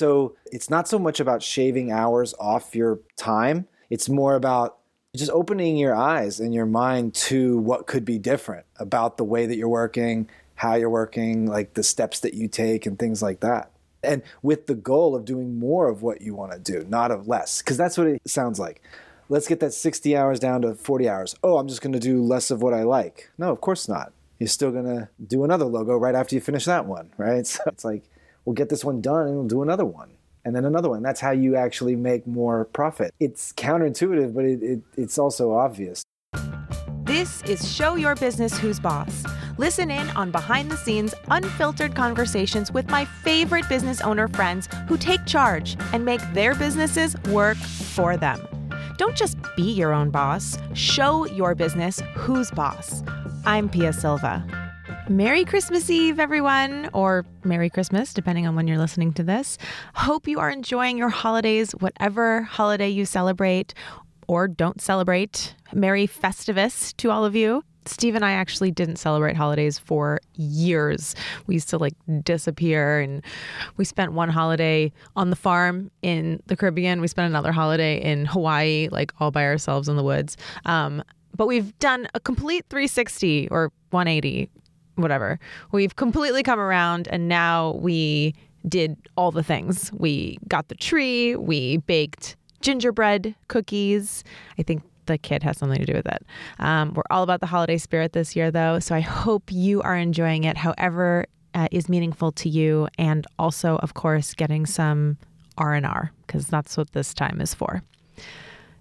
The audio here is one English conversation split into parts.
So it's not so much about shaving hours off your time. It's more about just opening your eyes and your mind to what could be different about the way that you're working, how you're working, like the steps that you take and things like that. And with the goal of doing more of what you want to do, not of less, because that's what it sounds like. Let's get that 60 hours down to 40 hours. Oh, I'm just going to do less of what I like. No, of course not. You're still going to do another logo right after you finish that one, right? So it's like, we'll get this one done and we'll do another one and then another one. That's how you actually make more profit. It's counterintuitive, but it's also obvious. This is Show Your Business Who's Boss. Listen in on behind-the-scenes, unfiltered conversations with my favorite business owner friends who take charge and make their businesses work for them. Don't just be your own boss. Show your business who's boss. I'm Pia Silva. Merry Christmas Eve, everyone, or Merry Christmas, depending on when you're listening to this. Hope you are enjoying your holidays, whatever holiday you celebrate or don't celebrate. Merry Festivus to all of you. Steve and I actually didn't celebrate holidays for years. We used to disappear, and we spent one holiday on the farm in the Caribbean. We spent another holiday in Hawaii, all by ourselves in the woods. But we've done a complete 360 or 180, whatever. We've completely come around, and now we did all the things. We got the tree. We baked gingerbread cookies. I think the kid has something to do with it. We're all about the holiday spirit this year, though, so I hope you are enjoying it however is meaningful to you, and also, of course, getting some R&R, because that's what this time is for.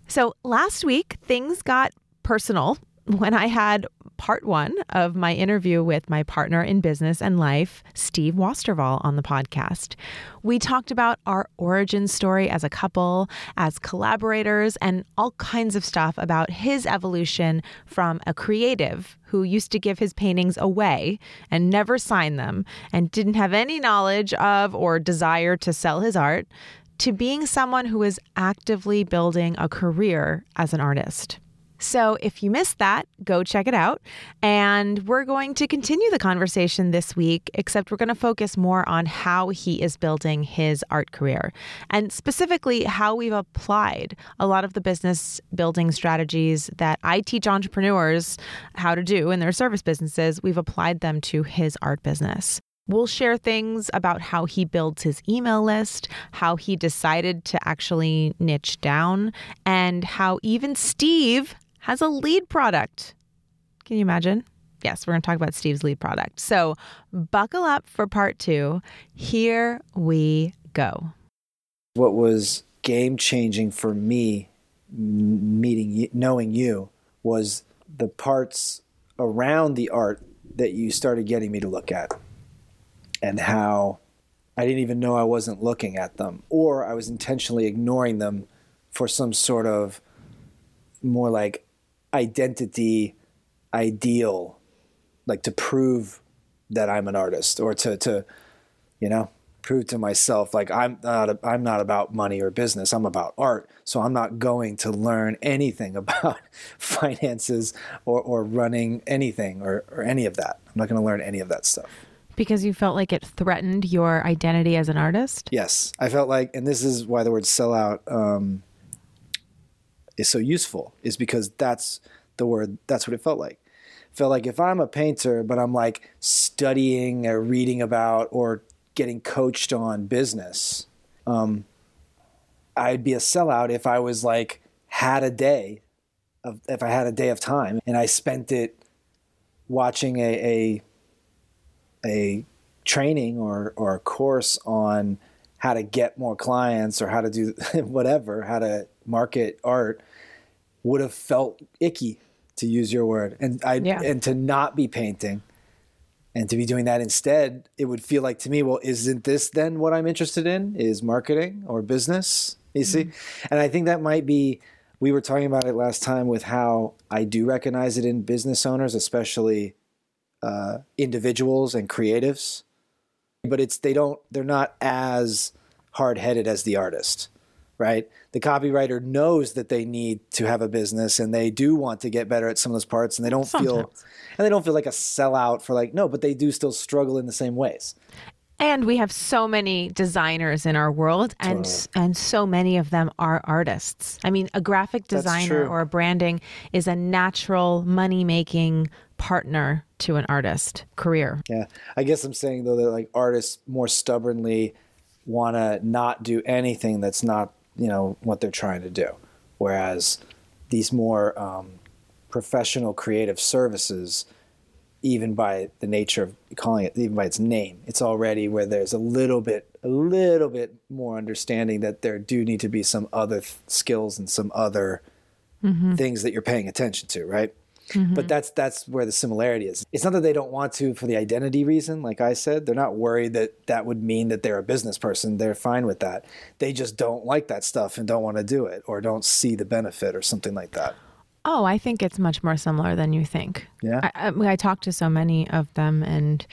So last week, things got personal when I had part one of my interview with my partner in business and life, Steve Westervelt, on the podcast. We talked about our origin story as a couple, as collaborators, and all kinds of stuff about his evolution from a creative who used to give his paintings away and never sign them and didn't have any knowledge of or desire to sell his art to being someone who is actively building a career as an artist. So if you missed that, go check it out. And we're going to continue the conversation this week, except we're going to focus more on how he is building his art career, and specifically how we've applied a lot of the business building strategies that I teach entrepreneurs how to do in their service businesses. We've applied them to his art business. We'll share things about how he builds his email list, how he decided to actually niche down, and how even Steve has a lead product. Can you imagine? Yes, we're going to talk about Steve's lead product. So buckle up for part two. Here we go. What was game-changing for me, knowing you, was the parts around the art that you started getting me to look at, and how I didn't even know I wasn't looking at them, or I was intentionally ignoring them for some sort of more identity ideal, to prove that I'm an artist, or to prove to myself, I'm not about money or business. I'm about art. So I'm not going to learn anything about finances or running anything or any of that. I'm not going to learn any of that stuff. Because you felt like it threatened your identity as an artist? Yes. I felt like, and this is why the word sellout is so useful, is because that's the word, that's what it felt like. It felt like if I'm a painter, but I'm studying or reading about or getting coached on business, I'd be a sellout if I was if I had a day of time and I spent it watching a training or a course on how to get more clients or how to do whatever, how to market art, would have felt icky, to use your word. And to not be painting and to be doing that instead, it would feel like to me, well, isn't this then what I'm interested in, is marketing or business, you mm-hmm. see? And I think that might be, we were talking about it last time with how I do recognize it in business owners, especially individuals and creatives, but they're not as hard-headed as the artist, right? The copywriter knows that they need to have a business and they do want to get better at some of those parts, and they don't feel like a sellout for no, but they do still struggle in the same ways. And we have so many designers in our world, and so many of them are artists. I mean, a graphic designer or a branding is a natural money-making partner to an artist career. Yeah. I guess I'm saying, though, that like artists more stubbornly want to not do anything that's not, you know, what they're trying to do. Whereas these more professional creative services, even by the nature of calling it, even by its name, it's already where there's a little bit more understanding that there do need to be some other skills and some other things that you're paying attention to, right? Mm-hmm. But that's where the similarity is. It's not that they don't want to for the identity reason, like I said. They're not worried that that would mean that they're a business person. They're fine with that. They just don't like that stuff and don't want to do it or don't see the benefit or something like that. Oh, I think it's much more similar than you think. Yeah. I talk to so many of them, and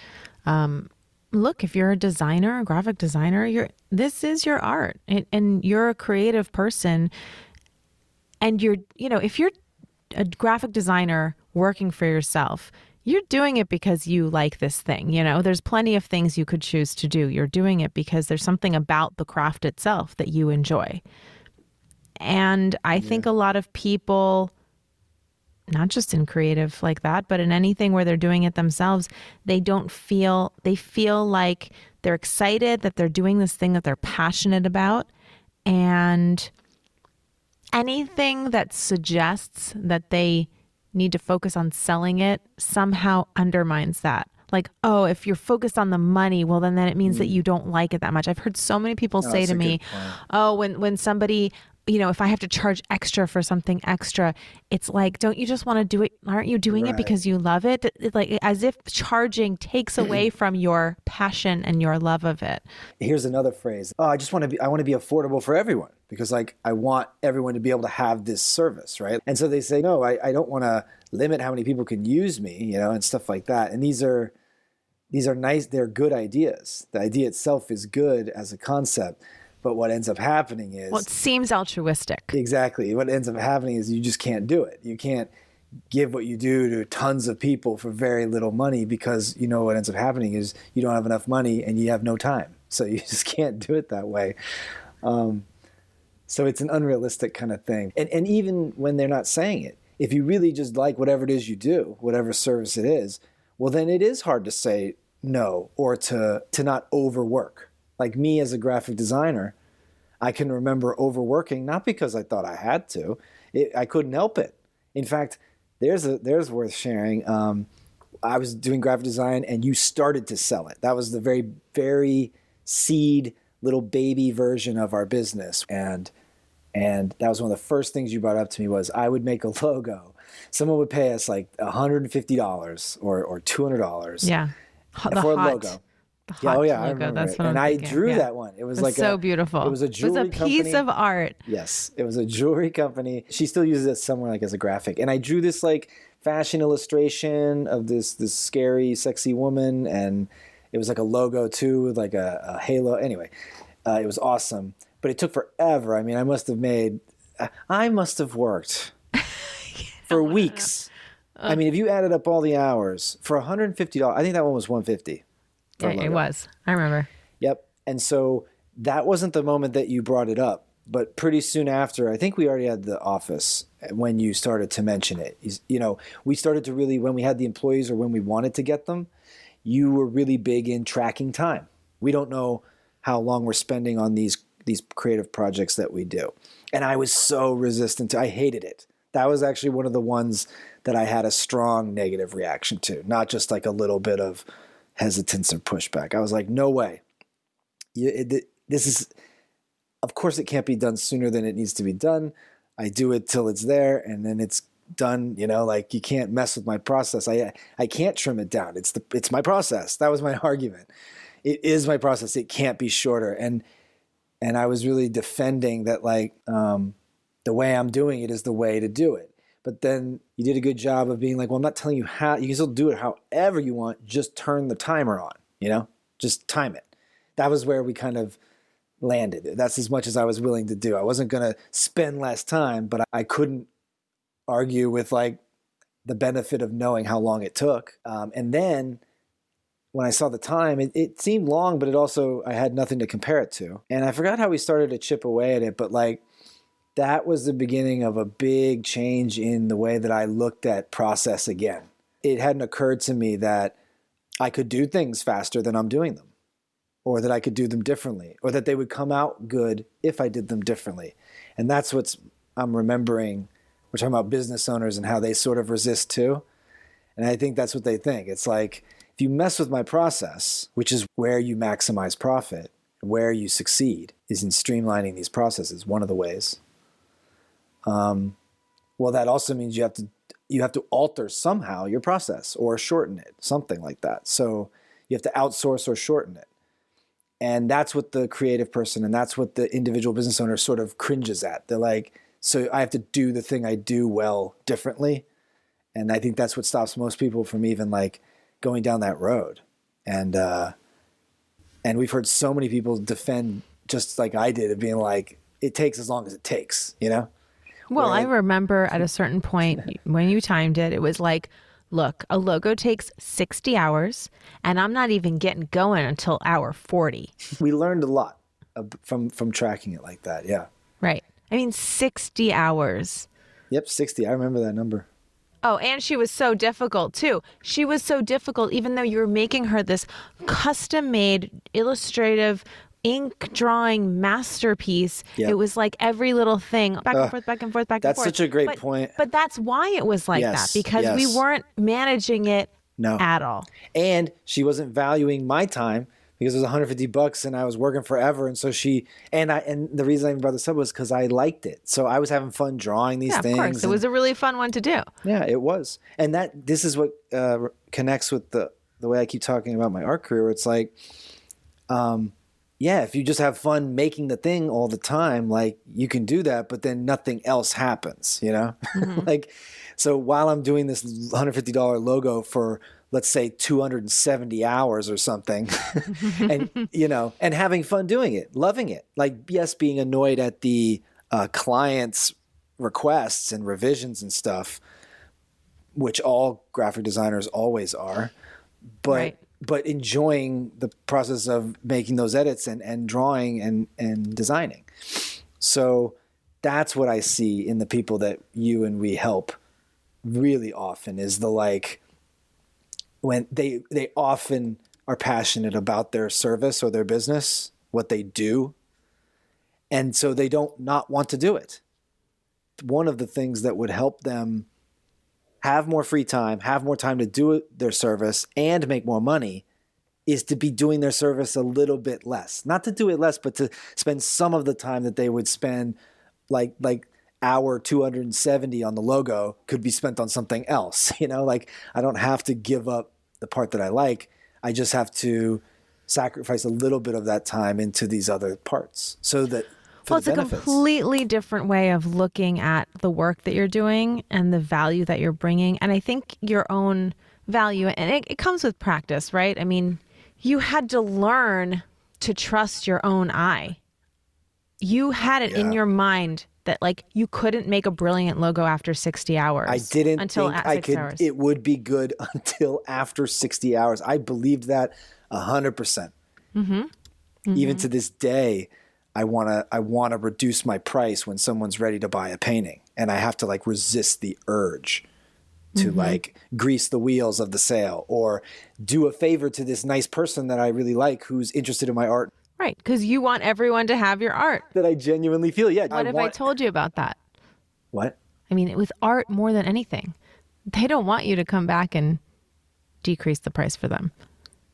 look, if you're a designer, a graphic designer, this is your art, and you're a creative person, and if you're a graphic designer working for yourself, you're doing it because you like this thing. You know, there's plenty of things you could choose to do. You're doing it because there's something about the craft itself that you enjoy. And I think a lot of people, not just in creative like that, but in anything where they're doing it themselves, they feel like they're excited that they're doing this thing that they're passionate about. And anything that suggests that they need to focus on selling it somehow undermines that. Like, oh, if you're focused on the money, well, then it means that you don't like it that much. I've heard so many people say to me, oh, when somebody, you know, if I have to charge extra for something extra, it's like, don't you just want to do it? Aren't you doing it because you love it? It's like as if charging takes away from your passion and your love of it. Here's another phrase. Oh, I want to be affordable for everyone, because like I want everyone to be able to have this service, right? And so they say, no, I don't want to limit how many people can use me, you know, and stuff like that. And these are nice, they're good ideas. The idea itself is good as a concept, but what ends up happening is... Well, it seems altruistic. Exactly. What ends up happening is you just can't do it. You can't give what you do to tons of people for very little money, because you know what ends up happening is you don't have enough money and you have no time. So you just can't do it that way. So it's an unrealistic kind of thing. And even when they're not saying it, if you really just like whatever it is you do, whatever service it is, well, then it is hard to say no, or to not overwork. Like me as a graphic designer, I can remember overworking, not because I thought I had to. I couldn't help it. In fact, there's worth sharing. I was doing graphic design and you started to sell it. That was the very, very seed, little baby version of our business. And that was one of the first things you brought up to me was I would make a logo. Someone would pay us like $150 or $200 for a logo. Yeah, oh yeah, logo. I remember that's it. And I drew that one. It was like so beautiful. It was a jewelry company. It was a piece of art. Yes, it was a jewelry company. She still uses it somewhere like as a graphic. And I drew this like fashion illustration of this scary, sexy woman, and it was like a logo too with like a halo. Anyway, it was awesome. But it took forever. I mean, I must have worked for weeks. I mean, if you added up all the hours for $150, I think that one was $150. Yeah, it was. I remember. Yep. And so that wasn't the moment that you brought it up, but pretty soon after, I think we already had the office when you started to mention it. You know, we started to really, when we had the employees or when we wanted to get them, you were really big in tracking time. We don't know how long we're spending on these creative projects that we do. And I was so resistant to, I hated it. That was actually one of the ones that I had a strong negative reaction to, not just like a little bit of hesitance or pushback. I was like, no way. This is, of course it can't be done sooner than it needs to be done. I do it till it's there and then it's done, you know, like you can't mess with my process. I can't trim it down. It's my process. That was my argument. It is my process. It can't be shorter. And I was really defending that, like, the way I'm doing it is the way to do it. But then you did a good job of being like, well, I'm not telling you how. You can still do it however you want. Just turn the timer on, you know, just time it. That was where we kind of landed. That's as much as I was willing to do. I wasn't going to spend less time, but I couldn't argue with like the benefit of knowing how long it took. And then when I saw the time, it seemed long, but it also, I had nothing to compare it to. And I forgot how we started to chip away at it, but like, that was the beginning of a big change in the way that I looked at process again. It hadn't occurred to me that I could do things faster than I'm doing them, or that I could do them differently, or that they would come out good if I did them differently. And that's what I'm remembering. We're talking about business owners and how they sort of resist too. And I think that's what they think. It's like, if you mess with my process, which is where you maximize profit, where you succeed, is in streamlining these processes, one of the ways. Well, that also means you have to alter somehow your process or shorten it, something like that. So you have to outsource or shorten it. And that's what the creative person and that's what the individual business owner sort of cringes at. They're like, so I have to do the thing I do well differently. And I think that's what stops most people from even like going down that road. And we've heard so many people defend, just like I did, of being like, it takes as long as it takes, you know? Well, I remember at a certain point when you timed it, it was like, look, a logo takes 60 hours and I'm not even getting going until hour 40. We learned a lot from tracking it like that. Yeah. Right. I mean, 60 hours. Yep. 60. I remember that number. Oh, and she was so difficult too. She was so difficult, even though you were making her this custom made illustrative ink drawing masterpiece. Yep. It was like every little thing back and forth, back and forth, back and forth. That's such a great point. But that's why it was like that, because we weren't managing it at all. And she wasn't valuing my time because it was $150 and I was working forever. And so the reason I even brought this up was because I liked it. So I was having fun drawing these things. Of course. It was a really fun one to do. Yeah, it was. And this is what connects with the way I keep talking about my art career, where it's like, yeah, if you just have fun making the thing all the time, like you can do that, but then nothing else happens, you know? Mm-hmm. Like, so while I'm doing this $150 logo for, let's say, 270 hours or something, and, you know, and having fun doing it, loving it. Like, yes, being annoyed at the client's requests and revisions and stuff, which all graphic designers always are, but... Right. But enjoying the process of making those edits and drawing and designing. So that's what I see in the people that you and we help really often, is the like, when they often are passionate about their service or their business, what they do. And so they don't not want to do it. One of the things that would help them have more free time, have more time to do their service and make more money, is to be doing their service a little bit less. Not to do it less, but to spend some of the time that they would spend, like hour 270 on the logo could be spent on something else. You know, like, I don't have to give up the part that I like. I just have to sacrifice a little bit of that time into these other parts so that... Well, it's a completely different way of looking at the work that you're doing and the value that you're bringing. And I think your own value, and it comes with practice, right? I mean, you had to learn to trust your own eye. You had it in your mind that like you couldn't make a brilliant logo after 60 hours. I didn't until think I could, hours. It would be good until after 60 hours. I believed that 100%. Mm-hmm. Mm-hmm. Even to this day. I want to reduce my price when someone's ready to buy a painting, and I have to like resist the urge to like grease the wheels of the sale or do a favor to this nice person that I really like who's interested in my art. Right, because you want everyone to have your art. That I genuinely feel, yeah. What I told you about that? What? I mean, with art more than anything, they don't want you to come back and decrease the price for them.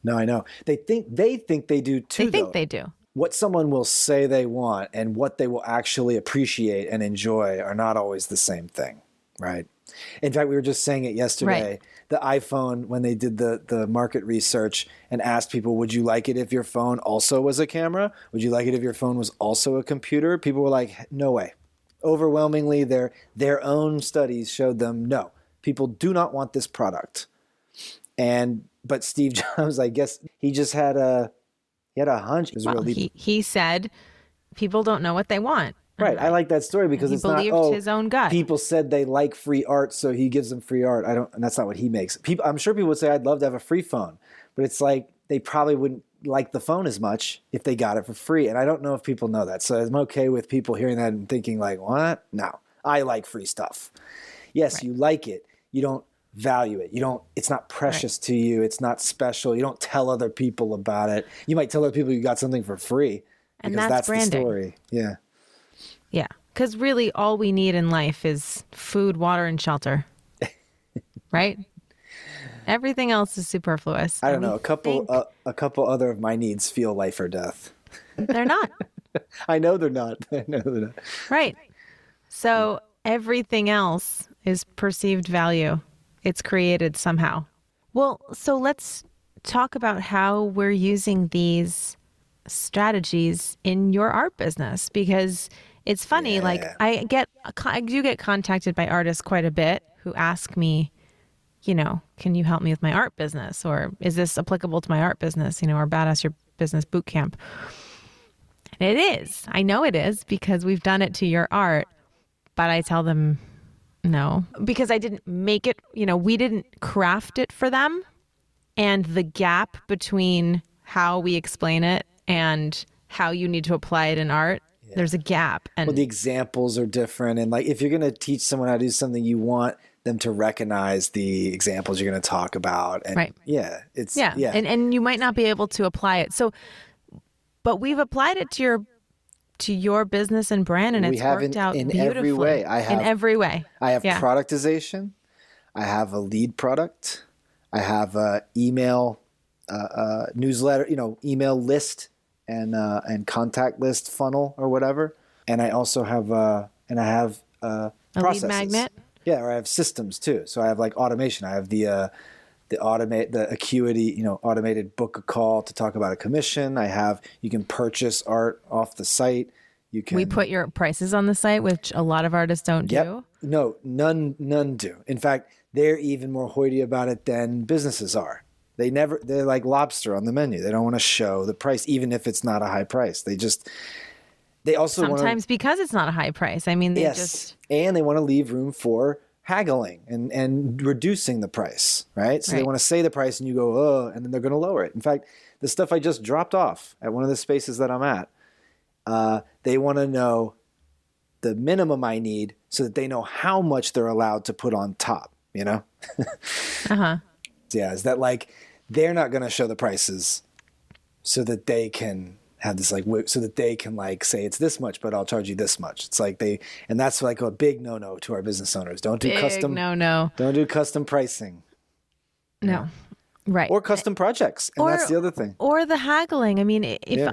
No, I know. They think they do too. They think they do. What someone will say they want and what they will actually appreciate and enjoy are not always the same thing, right? In fact, we were just saying it yesterday. Right. The iPhone, when they did the market research and asked people, would you like it if your phone also was a camera? Would you like it if your phone was also a computer? People were like, no way. Overwhelmingly, their own studies showed them, no, people do not want this product. But Steve Jobs, I guess he just had a hunch. It was really... he said people don't know what they want. Right. I like that story because it's not, his own gut. People said they like free art, so he gives them free art. And that's not what he makes. People, I'm sure people would say, I'd love to have a free phone. But it's like they probably wouldn't like the phone as much if they got it for free. And I don't know if people know that. So I'm okay with people hearing that and thinking like, what? No, I like free stuff. Yes, right. You like it. You don't value it. You don't, it's not precious right. to you. It's not special. You don't tell other people about it. You might tell other people you got something for free. And that's branding. The story. Yeah. Yeah. Because really all we need in life is food, water, and shelter. Right? Everything else is superfluous. I don't know. A couple other of my needs feel life or death. They're not. I know they're not. Right. So everything else is perceived value. It's created somehow. Well, so let's talk about how we're using these strategies in your art business, because it's funny. Yeah. Like I do get contacted by artists quite a bit who ask me, you know, can you help me with my art business? Or is this applicable to my art business? You know, or Badass Your Business Bootcamp. And it is. I know it is because we've done it to your art, but I tell them no, because I didn't make it, you know, we didn't craft it for them. And the gap between how we explain it and how you need to apply it in art, yeah. There's a gap. And well, the examples are different. And like, if you're going to teach someone how to do something, you want them to recognize the examples you're going to talk about. And right. Yeah. It's, yeah. yeah. And you might not be able to apply it. So, but we've applied it to your business and brand, and it's worked out beautifully. In every way. I have yeah. productization. I have a lead product. I have a email newsletter, you know, email list and contact list funnel or whatever. And I also have a processes. Lead magnet. Yeah, or I have systems too. So I have like automation. I have the Acuity, you know, automated book a call to talk about a commission. I have, you can purchase art off the site. We put your prices on the site, which a lot of artists don't yep. do. No, none do. In fact, they're even more hoity about it than businesses are. They're like lobster on the menu. They don't want to show the price, even if it's not a high price. Because it's not a high price. I mean, they yes. just. And they want to leave room for haggling and reducing the price, right? So right. they want to say the price and you go, oh, and then they're going to lower it. In fact, the stuff I just dropped off at one of the spaces that I'm at, they want to know the minimum I need so that they know how much they're allowed to put on top, you know? uh-huh. Yeah, is that like they're not going to show the prices so that they can have this like so that they can like say it's this much, but I'll charge you this much. It's like and that's like a big no-no to our business owners. Don't do custom pricing. No, yeah. right. Or custom projects, and that's the other thing. Or the haggling. I mean, if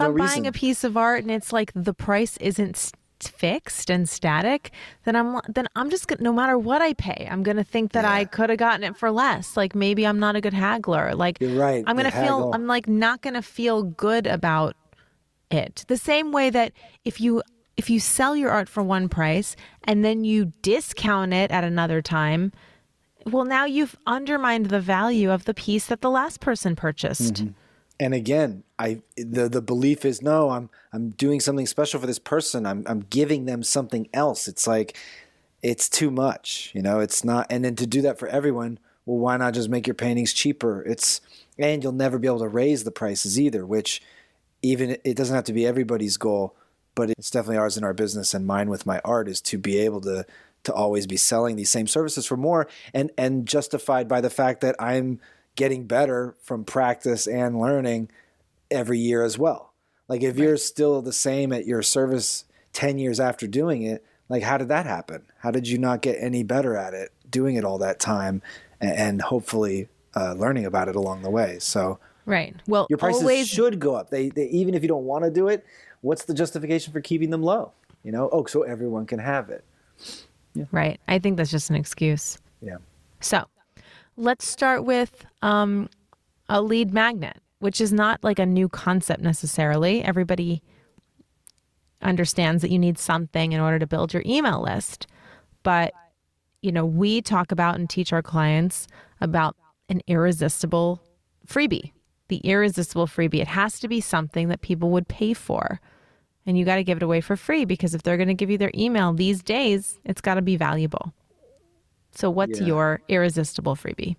I'm buying a piece of art and it's like the price isn't fixed and static, then I'm just gonna, no matter what I pay, I'm gonna think that yeah. I could have gotten it for less. Like maybe I'm not a good haggler. Like you're right. I'm like not gonna feel good about it. The same way that if you sell your art for one price and then you discount it at another time, well, now you've undermined the value of the piece that the last person purchased. Mm-hmm. And again, the belief is no, I'm doing something special for this person. I'm giving them something else. It's like it's too much, you know. It's not. And then to do that for everyone, well, why not just make your paintings cheaper? And you'll never be able to raise the prices either. Which even it doesn't have to be everybody's goal, but it's definitely ours in our business and mine with my art is to be able to always be selling these same services for more and justified by the fact that I'm getting better from practice and learning every year as well. Like if right. you're still the same at your service 10 years after doing it, like how did that happen? How did you not get any better at it, doing it all that time and hopefully learning about it along the way? So right. Well, your prices should go up. They even if you don't want to do it, what's the justification for keeping them low? You know, oh, so everyone can have it. Yeah. Right. I think that's just an excuse. Yeah. So let's start with a lead magnet, which is not like a new concept necessarily. Everybody understands that you need something in order to build your email list. But, you know, we talk about and teach our clients about an irresistible freebie, the irresistible freebie. It has to be something that people would pay for. And you got to give it away for free because if they're going to give you their email these days, it's got to be valuable. So what's your irresistible freebie?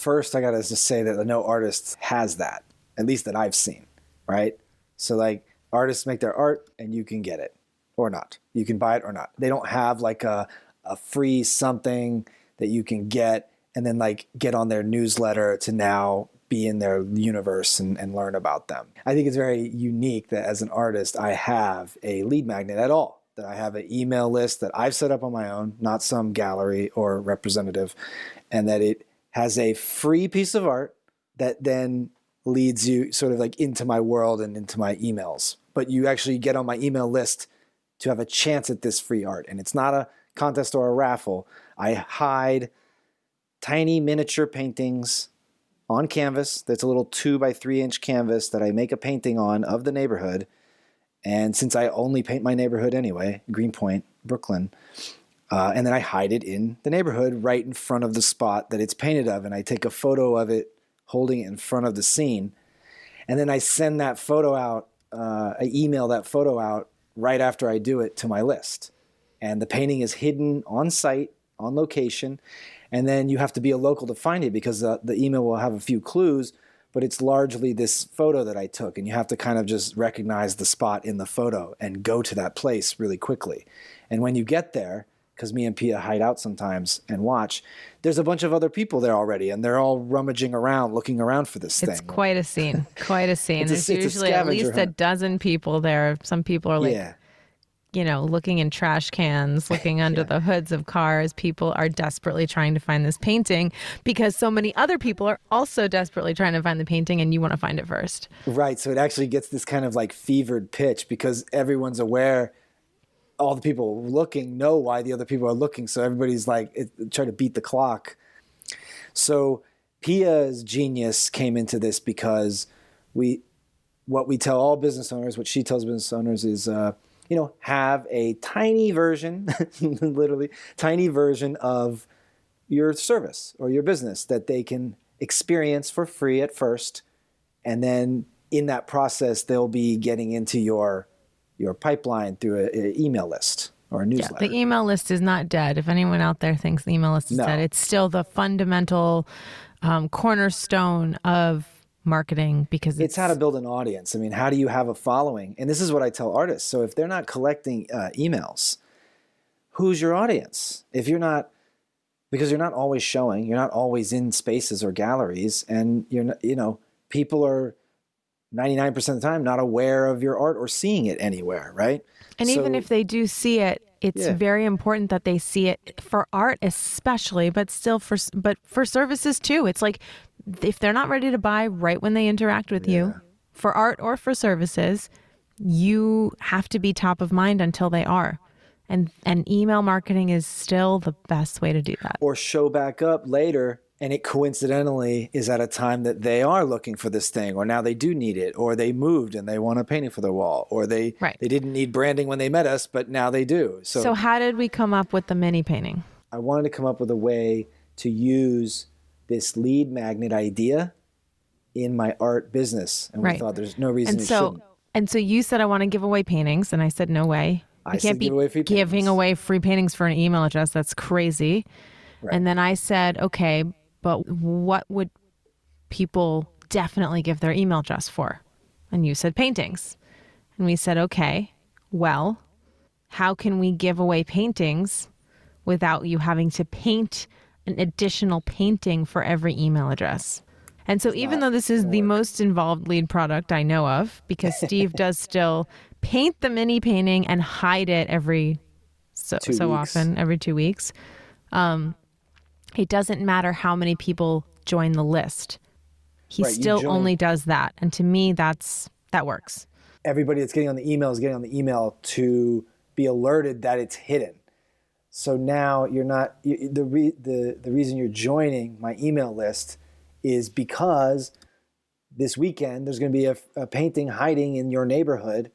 first I got to just say that no artist has that, at least that I've seen, right? So like artists make their art and you can get it or not. You can buy it or not. They don't have like a free something that you can get and then like get on their newsletter to now be in their universe and learn about them. I think it's very unique that as an artist, I have a lead magnet at all, that I have an email list that I've set up on my own, not some gallery or representative, and that it has a free piece of art that then leads you sort of like into my world and into my emails. But you actually get on my email list to have a chance at this free art. And it's not a contest or a raffle. I hide tiny miniature paintings on canvas. That's a little 2 by 3 inch canvas that I make a painting on of the neighborhood. And since I only paint my neighborhood anyway, Greenpoint, Brooklyn, and then I hide it in the neighborhood right in front of the spot that it's painted of. And I take a photo of it holding it in front of the scene. And then I send that photo out, I email that photo out right after I do it to my list. And the painting is hidden on site, on location. And then you have to be a local to find it because the email will have a few clues, but it's largely this photo that I took. And you have to kind of just recognize the spot in the photo and go to that place really quickly. And when you get there, because me and Pia hide out sometimes and watch, there's a bunch of other people there already, and they're all rummaging around, looking around for this thing. It's quite a scene, quite a scene. There's usually at least a dozen people there. Some people are like, you know, looking in trash cans, looking under the hoods of cars. People are desperately trying to find this painting because so many other people are also desperately trying to find the painting, and you want to find it first. Right. So it actually gets this kind of like fevered pitch because everyone's aware, all the people looking know why the other people are looking. So everybody's like trying to beat the clock. So Pia's genius came into this because what we tell all business owners, what she tells business owners is, you know, have a tiny version, literally tiny version of your service or your business that they can experience for free at first. And then in that process, they'll be getting into your pipeline through an email list or a newsletter. The email list is not dead. If anyone out there thinks the email list is dead, it's still the fundamental cornerstone of marketing because it's how to build an audience. I mean, how do you have a following? And this is what I tell artists. So if they're not collecting emails, who's your audience? If you're not, because you're not always showing, you're not always in spaces or galleries, and you're not, you know, people are 99% of the time not aware of your art or seeing it anywhere, right? And so, even if they do see it, it's very important that they see it for art especially, but still for services too. It's like if they're not ready to buy right when they interact with you, for art or for services, you have to be top of mind until they are. And email marketing is still the best way to do that. Or show back up later, and it coincidentally is at a time that they are looking for this thing, or now they do need it, or they moved and they want a painting for their wall, or they didn't need branding when they met us, but now they do. So how did we come up with the mini painting? I wanted to come up with a way to use this lead magnet idea in my art business. And we thought there's no reason it shouldn't. And so you said, I want to give away paintings. And I said, no way. I can't be giving away free paintings for an email address. That's crazy. Right. And then I said, okay, but what would people definitely give their email address for? And you said paintings. And we said, okay, well, how can we give away paintings without you having to paint an additional painting for every email address? And so even though this is the most involved lead product I know of, because Steve does still paint the mini painting and hide it every 2 weeks, it doesn't matter how many people join the list. He still only does that. And to me, that works. Everybody that's getting on the email is getting on the email to be alerted that it's hidden. So now you're not, the reason you're joining my email list is because this weekend there's going to be a painting hiding in your neighborhood,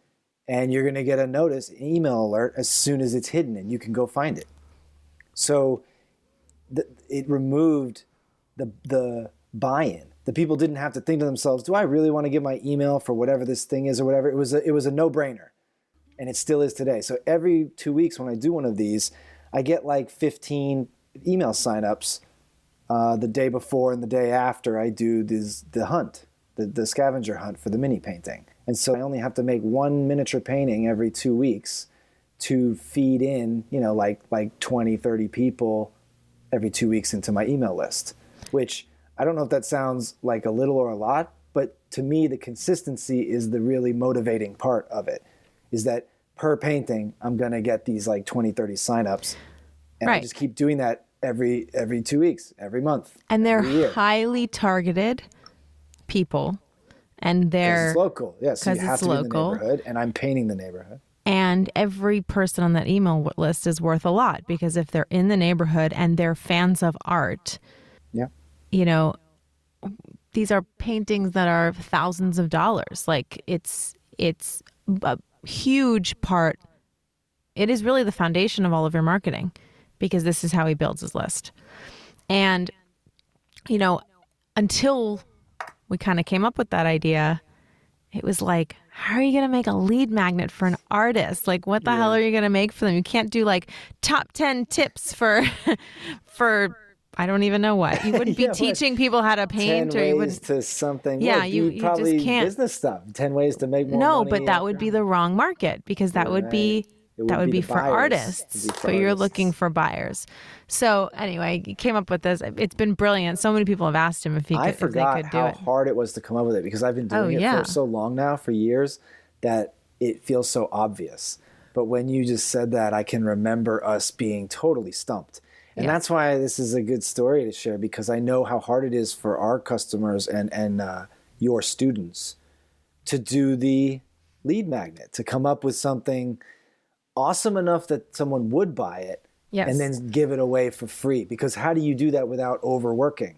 and you're going to get a notice, an email alert, as soon as it's hidden, and you can go find it. So it removed the buy-in. The people didn't have to think to themselves, do I really want to give my email for whatever this thing is or whatever? It was a no-brainer, and it still is today. So every 2 weeks when I do one of these, I get like 15 email signups the day before and the day after I do the hunt, the scavenger hunt for the mini painting. And so I only have to make one miniature painting every 2 weeks to feed in, you know, like 20, 30 people every 2 weeks into my email list, which I don't know if that sounds like a little or a lot, but to me, the consistency is the really motivating part of it, is that per painting, I'm going to get these like 20, 30 signups. And right. I just keep doing that every 2 weeks, every month. And they're highly targeted people. And they're it's local. Yes. Yeah, so you have to be in the neighborhood, and I'm painting the neighborhood. And every person on that email list is worth a lot, because if they're in the neighborhood and they're fans of art, yeah, you know, these are paintings that are thousands of dollars. Like it's a huge part. It is really the foundation of all of your marketing, because this is how he builds his list. And, you know, until we kind of came up with that idea, it was like, how are you going to make a lead magnet for an artist? Like, what the hell are you going to make for them? You can't do like top 10 tips for I don't even know what. You wouldn't be teaching people how to paint. 10 or you wouldn't to something. Yeah, like, you probably just can't. Business stuff. 10 ways to make more money. No, but that would be the wrong market, because that would be for artists, but you're looking for buyers. So anyway, he came up with this. It's been brilliant. So many people have asked him if he could do it. I forgot how hard it was to come up with it, because I've been doing it for so long now, for years, that it feels so obvious. But when you just said that, I can remember us being totally stumped. And that's why this is a good story to share, because I know how hard it is for our customers and your students to do the lead magnet, to come up with something awesome enough that someone would buy it and then give it away for free. Because how do you do that without overworking?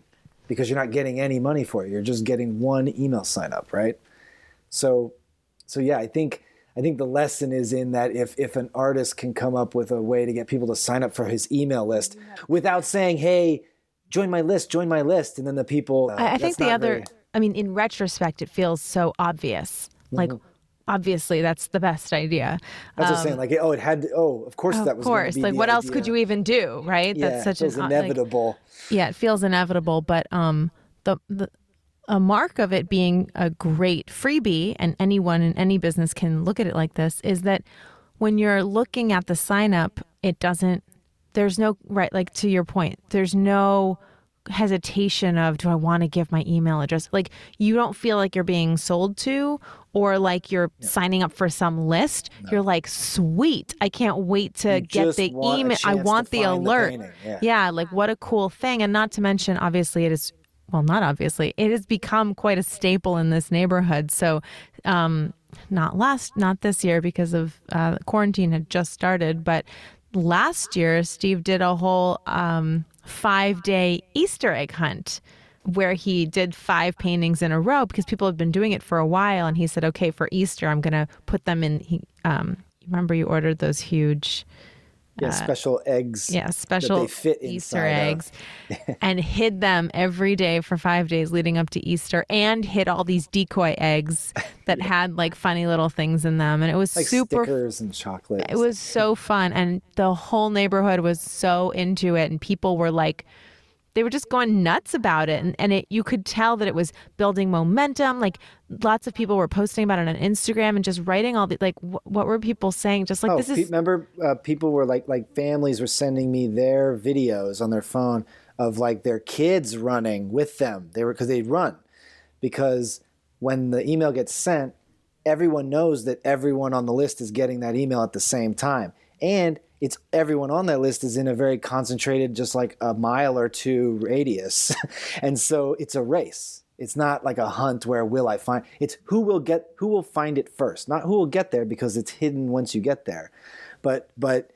Because you're not getting any money for it. You're just getting one email sign up, right? So yeah, I think the lesson is in that if an artist can come up with a way to get people to sign up for his email list without saying, hey, join my list. And then the people, I think the other, in retrospect, it feels so obvious. Like, obviously, that's the best idea. That's what I'm saying. Like, of course. Be like, what else could you even do, right? Yeah, that's such an inevitable. Like, yeah, it feels inevitable. But a mark of it being a great freebie, and anyone in any business can look at it like this, is that when you're looking at the sign up, it doesn't. There's no right. Like, to your point, there's no hesitation of, do I want to give my email address? Like, you don't feel like you're being sold to, or like you're signing up for some list. No. You're like, sweet, I can't wait to get the email. I want the alert. Yeah, like, what a cool thing. And not to mention, obviously, it has become quite a staple in this neighborhood. So not this year, because of quarantine had just started, but last year, Steve did a whole 5-day Easter egg hunt where he did 5 paintings in a row, because people had been doing it for a while. And he said, okay, for Easter, I'm going to put them in. Remember, you ordered those huge special eggs. Yeah, special they fit Easter eggs and hid them every day for 5 days leading up to Easter, and hid all these decoy eggs that had like funny little things in them. And it was like super stickers and chocolate. It was so fun. And the whole neighborhood was so into it. And people were like, they were just going nuts about it. And it, you could tell that it was building momentum. Like, lots of people were posting about it on Instagram and just writing all the, like, what were people saying? Just like, this is. Remember, people were like families were sending me their videos on their phone of like their kids running with them. Because when the email gets sent, everyone knows that everyone on the list is getting that email at the same time. And it's everyone on that list is in a very concentrated, just like a mile or two radius. And so it's a race. It's not like a hunt where it's who will find it first, not who will get there, because it's hidden once you get there. But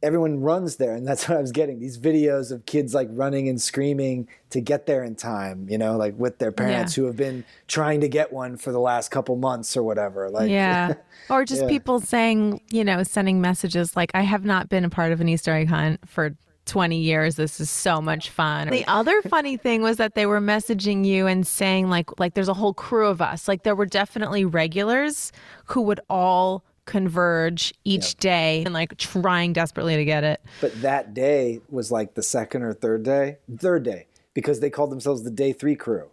everyone runs there. And that's what I was getting. These videos of kids like running and screaming to get there in time, you know, like with their parents who have been trying to get one for the last couple months or whatever. Like, or just people saying, you know, sending messages like, I have not been a part of an Easter egg hunt for 20 years. This is so much fun. The other funny thing was that they were messaging you and saying like there's a whole crew of us. Like, there were definitely regulars who would all converge each day and like trying desperately to get it. But that day was like the second or third day. because they called themselves the Day 3 crew.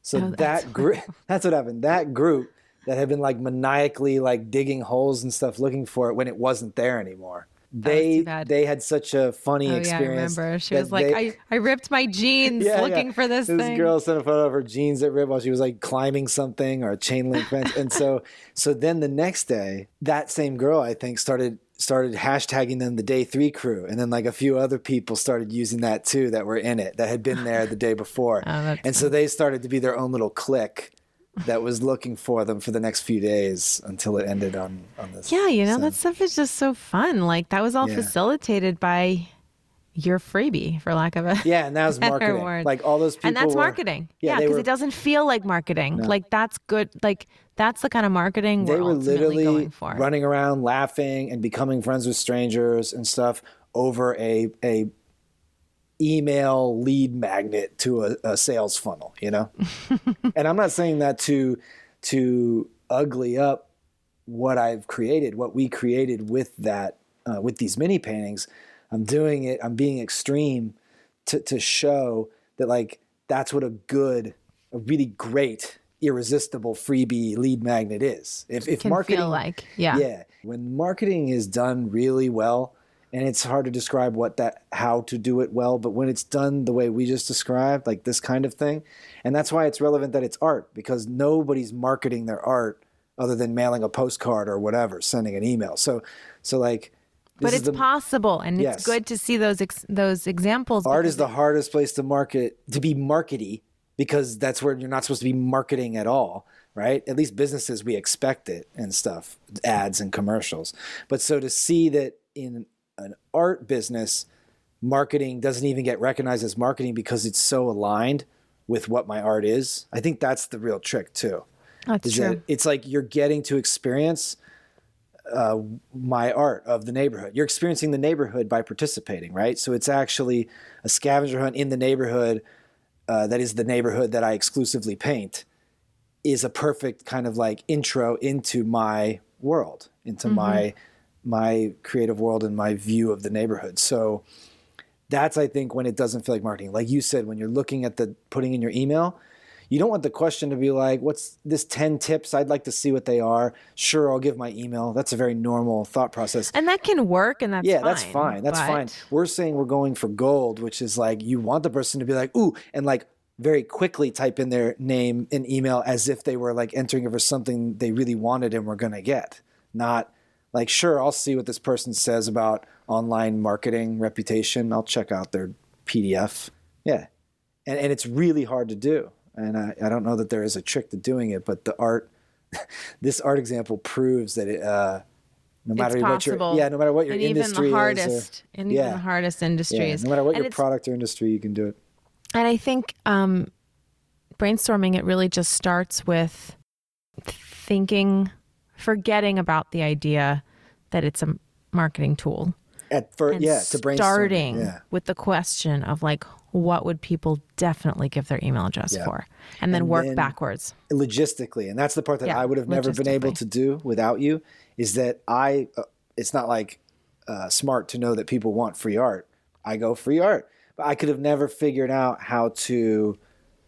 So that group, that's what happened. That group that had been like maniacally like digging holes and stuff looking for it when it wasn't there anymore. They had such a funny experience. Yeah, I remember. She was like, I ripped my jeans looking for this thing. This girl sent a photo of her jeans that ripped while she was like climbing something or a chain link fence. And so then the next day, that same girl, I think, started hashtagging them the Day 3 crew. And then like a few other people started using that too that were in it, that had been there the day before. So they started to be their own little clique that was looking for them for the next few days until it ended on this. Yeah, that stuff is just so fun. Like that was all facilitated by your freebie, for lack of a and that was marketing. Word. Like all those people, and that's marketing. Yeah, because it doesn't feel like marketing. No. Like that's good. Like that's the kind of marketing they were literally going for. Running around, laughing, and becoming friends with strangers and stuff over a email lead magnet to a sales funnel, And I'm not saying that to ugly up what I've created, what we created with that, with these mini paintings. I'm doing it. I'm being extreme to show that like, that's what a really great, irresistible freebie lead magnet is. If marketing feel like, when marketing is done really well, and it's hard to describe how to do it well, but when it's done the way we just described, like this kind of thing, and that's why it's relevant that it's art, because nobody's marketing their art other than mailing a postcard or whatever, sending an email. So like, but it's possible, and it's good to see those examples. Art is the hardest place to be markety, because that's where you're not supposed to be marketing at all. Right? At least businesses, we expect it and stuff, ads and commercials. But so to see that in an art business, marketing doesn't even get recognized as marketing because it's so aligned with what my art is. I think that's the real trick too. That's true. It's like you're getting to experience my art of the neighborhood. You're experiencing the neighborhood by participating, right? So it's actually a scavenger hunt in the neighborhood. That is the neighborhood that I exclusively paint, is a perfect kind of like intro into my world, into my creative world and my view of the neighborhood. So that's, I think, when it doesn't feel like marketing. Like you said, when you're looking at putting in your email, you don't want the question to be like, what's this 10 tips? I'd like to see what they are. Sure, I'll give my email. That's a very normal thought process. And that can work, and that's fine. Yeah, that's fine. We're saying we're going for gold, which is like, you want the person to be like, ooh, and like very quickly type in their name and email as if they were like entering it for something they really wanted and were going to get. Not like, sure, I'll see what this person says about online marketing reputation. I'll check out their PDF. Yeah. And it's really hard to do. And I don't know that there is a trick to doing it, but this art example proves that it, no matter what your industry is. And even the hardest industries. No matter what your product or industry, you can do it. And I think brainstorming, it really just starts with thinking, forgetting about the idea that it's a marketing tool. To brainstorm. Starting with the question of like, what would people definitely give their email address for? And then work backwards. Logistically. And that's the part that I would have never been able to do without you, is that it's not like smart to know that people want free art. I go free art. But I could have never figured out how to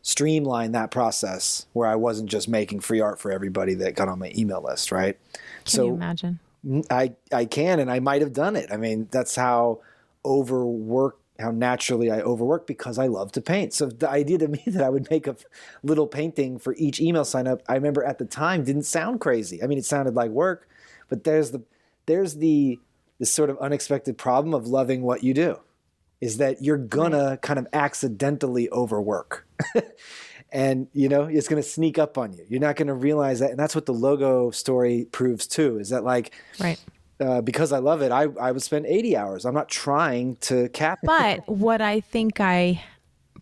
streamline that process where I wasn't just making free art for everybody that got on my email list, right? Can you imagine? I can, and I might have done it. I mean, that's how naturally I overwork, because I love to paint. So the idea to me that I would make a little painting for each email sign up, I remember at the time, didn't sound crazy. I mean, it sounded like work, but there's the sort of unexpected problem of loving what you do, is that you're gonna kind of accidentally overwork. And, it's going to sneak up on you. You're not going to realize that. And that's what the logo story proves too, is that like, because I love it, I would spend 80 hours. I'm not trying to cap. But what I think I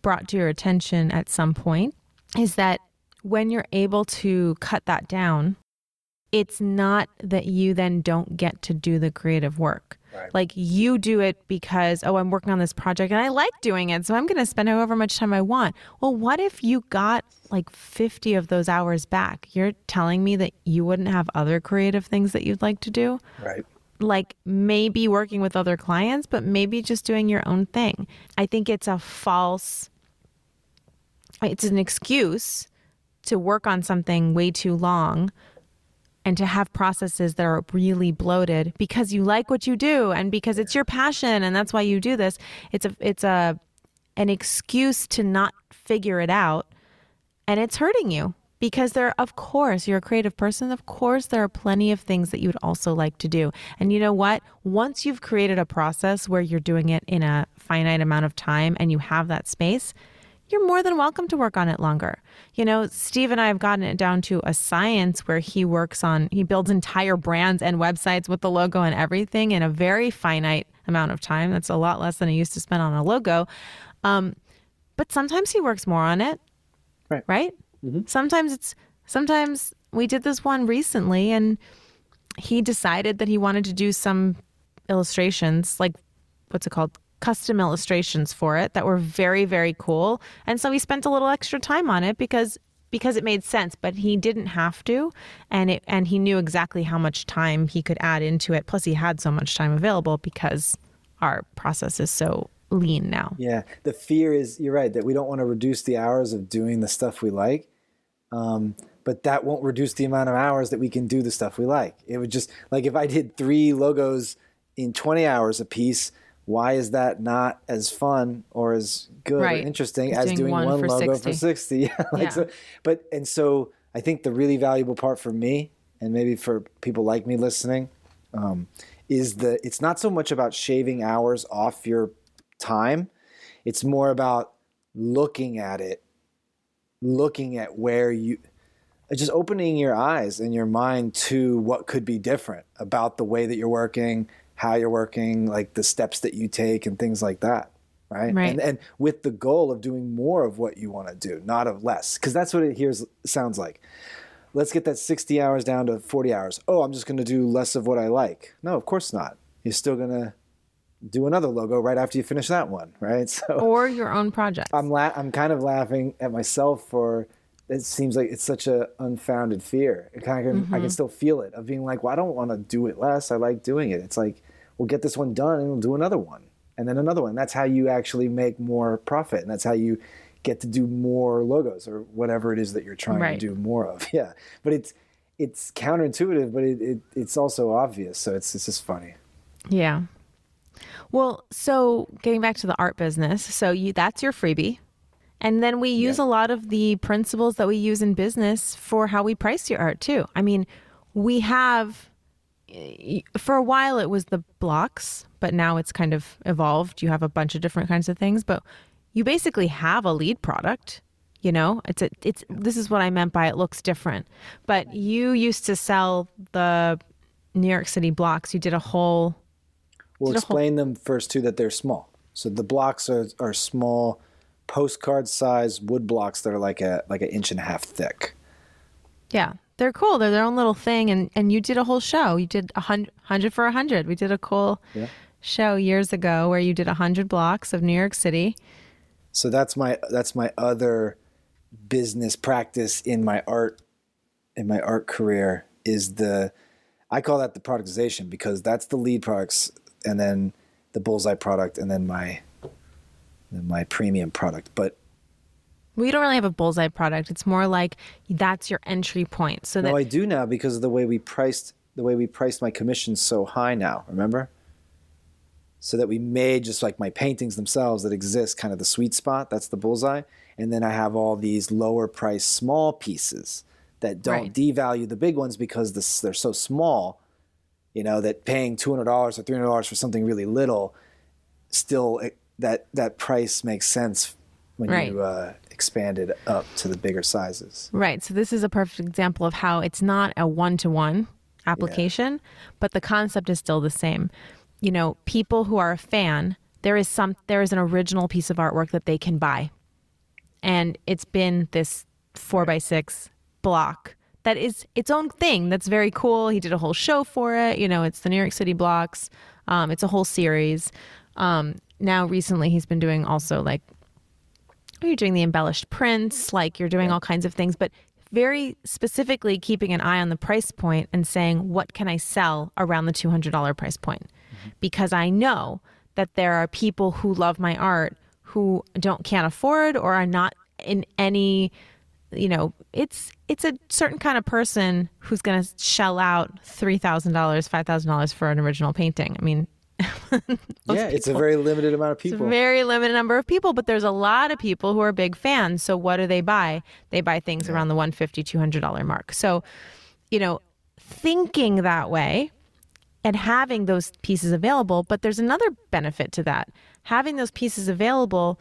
brought to your attention at some point is that when you're able to cut that down, it's not that you then don't get to do the creative work. Right. Like you do it because, I'm working on this project and I like doing it, so I'm going to spend however much time I want. Well, what if you got like 50 of those hours back? You're telling me that you wouldn't have other creative things that you'd like to do? Right. Like maybe working with other clients, but maybe just doing your own thing. I think it's a false It's an excuse to work on something way too long and to have processes that are really bloated because you like what you do and because it's your passion and that's why you do this. It's an excuse to not figure it out, and it's hurting you because of course, you're a creative person. Of course, there are plenty of things that you'd also like to do. And you know what? Once you've created a process where you're doing it in a finite amount of time and you have that space, you're more than welcome to work on it longer. You know, Steve and I have gotten it down to a science where he builds entire brands and websites with the logo and everything in a very finite amount of time. That's a lot less than he used to spend on a logo. But sometimes he works more on it, right? Mm-hmm. Sometimes we did this one recently and he decided that he wanted to do some illustrations, like custom illustrations for it that were very, very cool. And so he spent a little extra time on it because it made sense, but he didn't have to. And he knew exactly how much time he could add into it. Plus he had so much time available because our process is so lean now. Yeah. The fear is, you're right, that we don't want to reduce the hours of doing the stuff we like. But that won't reduce the amount of hours that we can do the stuff we like. It would just, like, if I did 3 logos in 20 hours a piece, why is that not as fun or as good or interesting as doing one for logo 60. For 60? So I think the really valuable part for me, and maybe for people like me listening, is that it's not so much about shaving hours off your time. It's more about looking at where you – just opening your eyes and your mind to what could be different about the way that you're working, how you're working, like the steps that you take and things like that, right? And with the goal of doing more of what you want to do, not of less, because that's what it sounds like. Let's get that 60 hours down to 40 hours. Oh, I'm just going to do less of what I like. No, of course not. You're still going to do another logo right after you finish that one, right? So, or your own project. I'm kind of laughing at myself for it seems like it's such an unfounded fear. I can still feel it of being like, well, I don't want to do it less. I like doing it. It's like, we'll get this one done and we'll do another one and then another one. That's how you actually make more profit. And that's how you get to do more logos or whatever it is that you're trying to do more of. Yeah. But it's counterintuitive, but it's also obvious. So it's just funny. Yeah. Well, so getting back to the art business. So that's your freebie. And then we use a lot of the principles that we use in business for how we price your art too. I mean, we have, for a while it was the blocks, but now it's kind of evolved. You have a bunch of different kinds of things, but you basically have a lead product. You know, this is what I meant by it looks different. But you used to sell the New York City blocks. You did a whole... We'll explain them first too, that they're small. So the blocks are small postcard size wood blocks that are like an 1.5 inches thick. Yeah, they're cool. They're their own little thing. And you did a whole show. You did 100 for 100. We did a cool show years ago where you did 100 blocks of New York City. So that's my other business practice in my art career is I call that the productization because that's the lead products and then the bullseye product and then my premium product. But we don't really have a bullseye product. It's more like that's your entry point. So I do now because of the way we priced my commissions so high now, remember? So that we made just like my paintings themselves that exist, kind of the sweet spot, that's the bullseye. And then I have all these lower priced small pieces that don't devalue the big ones because they're so small, you know, that paying $200 or $300 for something really little, still that price makes sense when you expand it up to the bigger sizes. Right. So this is a perfect example of how it's not a one-to-one application, but the concept is still the same. You know, people who are a fan, there is an original piece of artwork that they can buy. And it's been this 4x6 block that is its own thing. That's very cool. He did a whole show for it. You know, it's the New York City blocks. It's a whole series. Now recently he's been doing also like, you're doing the embellished prints, like you're doing all kinds of things, but very specifically keeping an eye on the price point and saying, what can I sell around the $200 price point? Mm-hmm. Because I know that there are people who love my art who can't afford or are not in any, you know, it's a certain kind of person who's going to shell out $3,000, $5,000 for an original painting. I mean, it's a very limited amount of people. It's a very limited number of people, but there's a lot of people who are big fans. So what do they buy? They buy things around the $150, $200 mark. So, you know, thinking that way and having those pieces available, but there's another benefit to that. Having those pieces available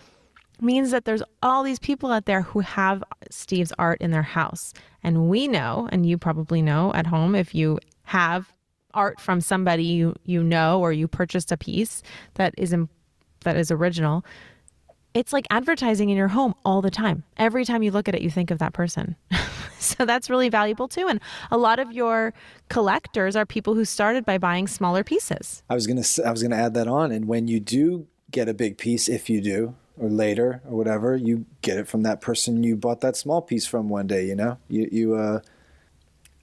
means that there's all these people out there who have Steve's art in their house. And we know, and you probably know at home, if you have art from somebody you know, or you purchased a piece that is original, it's like advertising in your home all the time. Every time you look at it, you think of that person. So that's really valuable too. And a lot of your collectors are people who started by buying smaller pieces. I was gonna add that on. And when you do get a big piece, if you do, or later or whatever, you get it from that person you bought that small piece from one day, you know?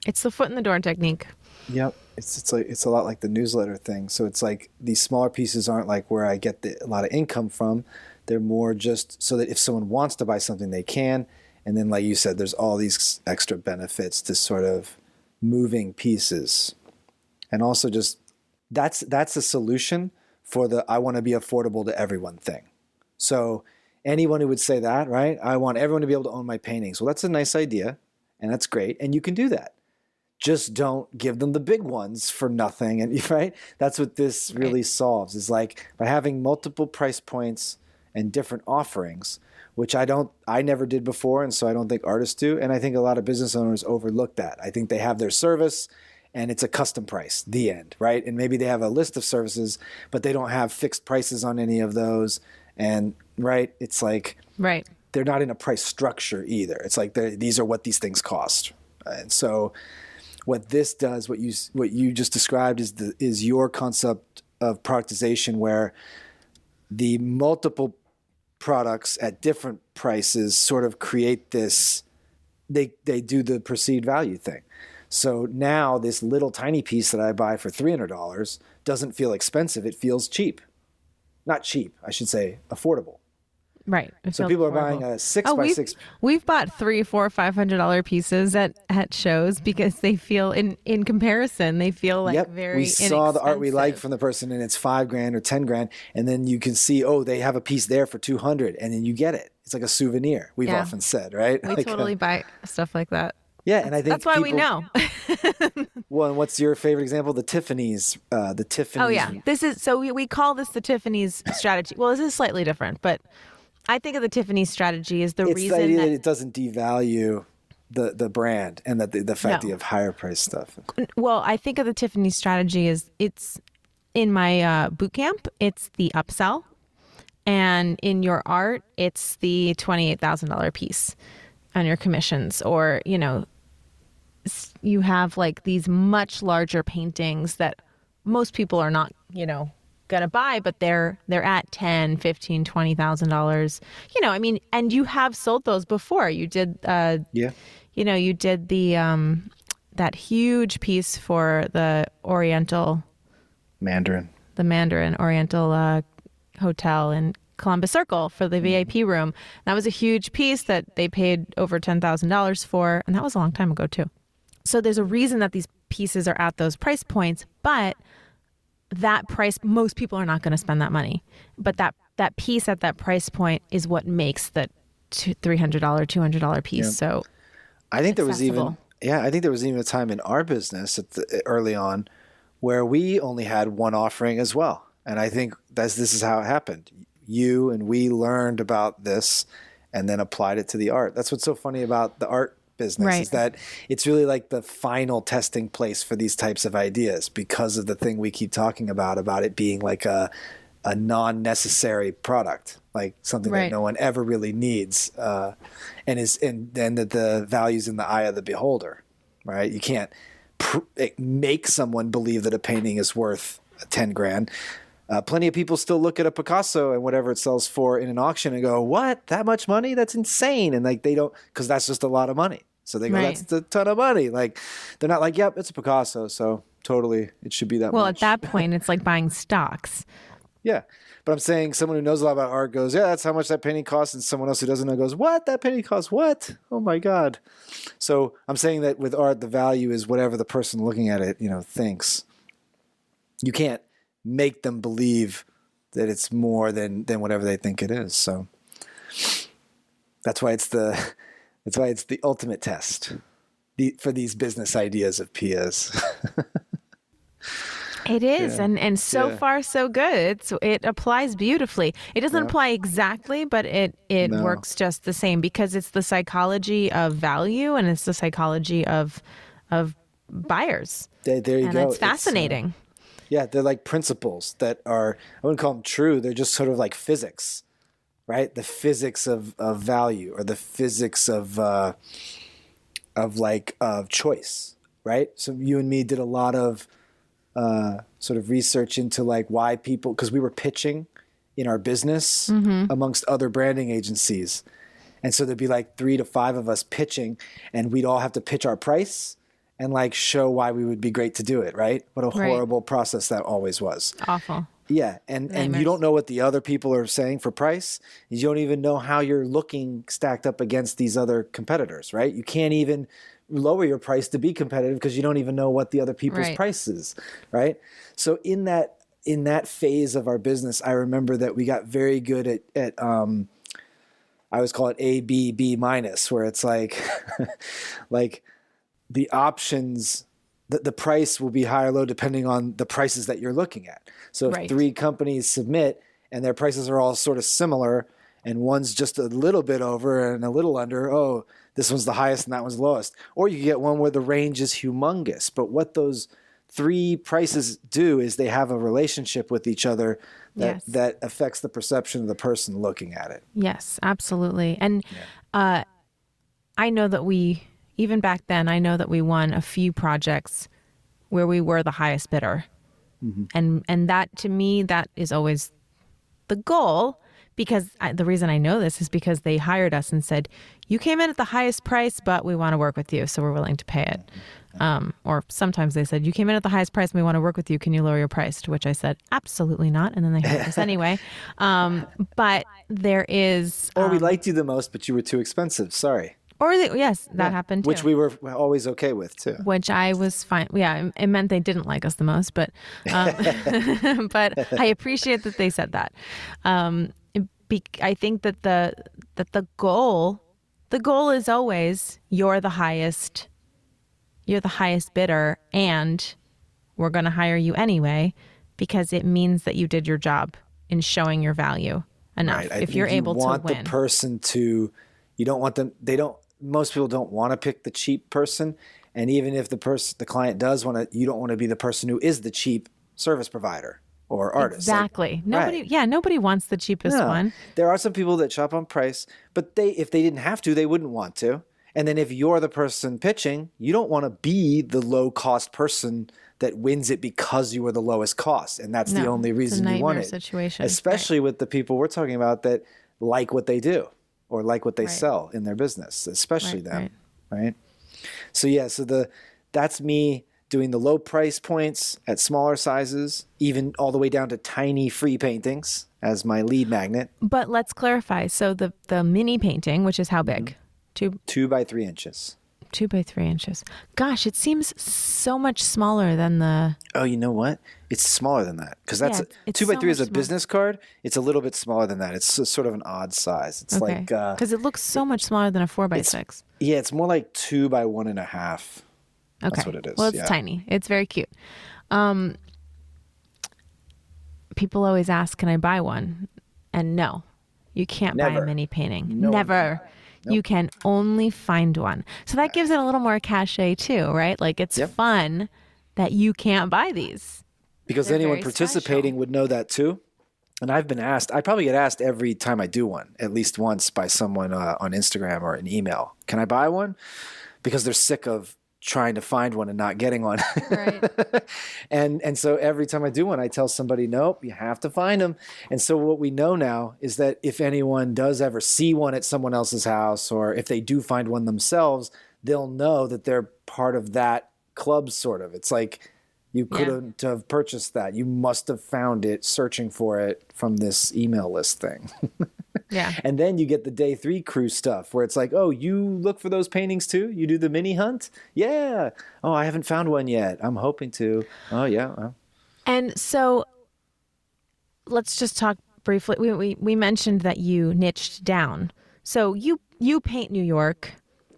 It's the foot in the door technique. Yep. It's a lot like the newsletter thing. So it's like these smaller pieces aren't like where I get a lot of income from. They're more just so that if someone wants to buy something, they can. And then, like you said, there's all these extra benefits to sort of moving pieces. And also just that's the solution for the I want to be affordable to everyone thing. So anyone who would say that, right? I want everyone to be able to own my paintings. Well, that's a nice idea, and that's great, and you can do that. Just don't give them the big ones for nothing, and right? That's what this really solves, is like by having multiple price points and different offerings, which I never did before, and so I don't think artists do, and I think a lot of business owners overlook that. I think they have their service, and it's a custom price, the end, right? And maybe they have a list of services, but they don't have fixed prices on any of those. And right, it's like right, they're not in a price structure either. It's like these are what these things cost. And so, what this does, what you just described, is your concept of productization, where the multiple products at different prices sort of create this. They do the perceived value thing. So now this little tiny piece that I buy for $300 doesn't feel expensive. It feels cheap. Not cheap, I should say affordable. Right. So people are buying a 6x6. We've bought $300, $400, $500 pieces at shows because they feel in comparison, they feel like very inexpensive. We saw the art we like from the person and it's $5,000 or $10,000. And then you can see, oh, they have a piece there for $200 and then you get it. It's like a souvenir, we've often said, right? We like, totally buy stuff like that. Yeah, and I think that's why we know. Well, and what's your favorite example? The Tiffany's. Oh yeah, this is so we call this the Tiffany's strategy. Well, this is slightly different, but I think of the Tiffany's strategy as it's reason the idea that it doesn't devalue the brand, and that the fact that you have higher priced stuff. Well, I think of the Tiffany's strategy as it's in my boot camp. It's the upsell, and in your art, it's the $28,000 piece on your commissions, or you know. You have like these much larger paintings that most people are not, you know, gonna buy, but they're at $10,000, $15,000, $20,000. You know, I mean, and you have sold those before. You did, you know, you did the that huge piece for the Mandarin Oriental hotel in Columbus Circle for the VIP room. And that was a huge piece that they paid over $10,000 for, and that was a long time ago too. So there's a reason that these pieces are at those price points, but that price, most people are not going to spend that money. But that piece at that price point is what makes the $300, $200 piece. Yeah. So I think there was even a time in our business early on where we only had one offering as well. And I think this is how it happened. You and we learned about this and then applied it to the art. That's what's so funny about the art business, right, is that it's really like the final testing place for these types of ideas, because of the thing we keep talking about it being like a non-necessary product, like something that no one ever really needs, and that the value's in the eye of the beholder, right? You can't make someone believe that a painting is worth $10,000. Plenty of people still look at a Picasso and whatever it sells for in an auction and go, what? That much money? That's insane. And like they don't, because that's just a lot of money. So they go, that's a ton of money. Like they're not like, yep, it's a Picasso. So totally, it should be that much. Well, at that point, it's like buying stocks. Yeah. But I'm saying someone who knows a lot about art goes, yeah, that's how much that painting costs. And someone else who doesn't know goes, what? That painting costs what? Oh, my God. So I'm saying that with art, the value is whatever the person looking at it, you know, thinks. You can't make them believe that it's more than whatever they think it is. So that's why it's the ultimate test for these business ideas of Pia's. It is. Yeah. And so far, so good. It applies beautifully. It doesn't apply exactly, but it works just the same, because it's the psychology of value and it's the psychology of buyers. There you go. And it's fascinating. Yeah, they're like principles that are, I wouldn't call them true. They're just sort of like physics, right? The physics of value, or the physics of choice, right? So you and me did a lot of sort of research into like why people, because we were pitching in our business amongst other branding agencies. And so there'd be like 3 to 5 of us pitching, and we'd all have to pitch our price and like show why we would be great to do it, right? What a horrible process that always was. Awful. Yeah. And you don't know what the other people are saying for price. You don't even know how you're looking stacked up against these other competitors, right? You can't even lower your price to be competitive because you don't even know what the other people's price is, right? So in that phase of our business, I remember that we got very good at I always call it A, B minus, where it's like like the options, the price will be high or low depending on the prices that you're looking at. So if 3 companies submit and their prices are all sort of similar, and one's just a little bit over and a little under, oh, this one's the highest and that one's lowest. Or you get one where the range is humongous. But what those 3 prices do is they have a relationship with each other that affects the perception of the person looking at it. Yes, absolutely. And I know that we, even back then, I know that we won a few projects where we were the highest bidder. Mm-hmm. And that, to me, that is always the goal. Because the reason I know this is because they hired us and said, you came in at the highest price, but we want to work with you, so we're willing to pay it. Or sometimes they said, you came in at the highest price and we want to work with you. Can you lower your price? To which I said, absolutely not. And then they hired us anyway. But there is... Or we liked you the most, but you were too expensive. Sorry. Or that happened too. Which we were always okay with too. Which I was fine. Yeah, it meant they didn't like us the most, but but I appreciate that they said that. I think that the goal is always you're the highest bidder, and we're going to hire you anyway because it means that you did your job in showing your value enough. Right. If you're able to win, you want the person to. You don't want them. Most people don't want to pick the cheap person, and even if the client does want to, you don't want to be the person who is the cheap service provider or artist. Exactly. Like, nobody wants the cheapest one. There are some people that shop on price, but if they didn't have to, they wouldn't want to. And then if you're the person pitching, you don't want to be the low cost person that wins it because you were the lowest cost, and that's the only reason you want it. Situation. Especially with the people we're talking about that like what they do or like what they sell in their business, especially them, right? So that's me doing the low price points at smaller sizes, even all the way down to tiny free paintings as my lead magnet. But let's clarify. So the mini painting, which is how big? Mm-hmm. 2 by 3 inches. 2 by 3 inches. Gosh, it seems so much smaller than the... Oh, you know what? It's smaller than that. Because that's... Yeah, 2 by 3 is a business card. It's a little bit smaller than that. It's sort of an odd size. It's like... Because it looks so much smaller than a 4 by 6. Yeah, it's more like 2 by 1.5. Okay. That's what it is. Well, it's tiny. It's very cute. People always ask, can I buy one? And no, you can't buy a mini painting. No, never. Nope. You can only find one. So that gives it a little more cachet too, right? Like it's fun that you can't buy these. Because they're anyone participating would know that too. And I've been asked, I probably get asked every time I do one, at least once by someone on Instagram or an email, can I buy one? Because they're sick of trying to find one and not getting one. Right. And so every time I do one, I tell somebody, nope, you have to find them. And so what we know now is that if anyone does ever see one at someone else's house, or if they do find one themselves, they'll know that they're part of that club sort of. It's like You couldn't have purchased that. You must have found it searching for it from this email list thing. Yeah. And then you get the day three crew stuff where it's like, oh, you look for those paintings too? You do the mini hunt? Yeah. Oh, I haven't found one yet. I'm hoping to. Oh, yeah. And so let's just talk briefly. We mentioned that you niched down. So you paint New York,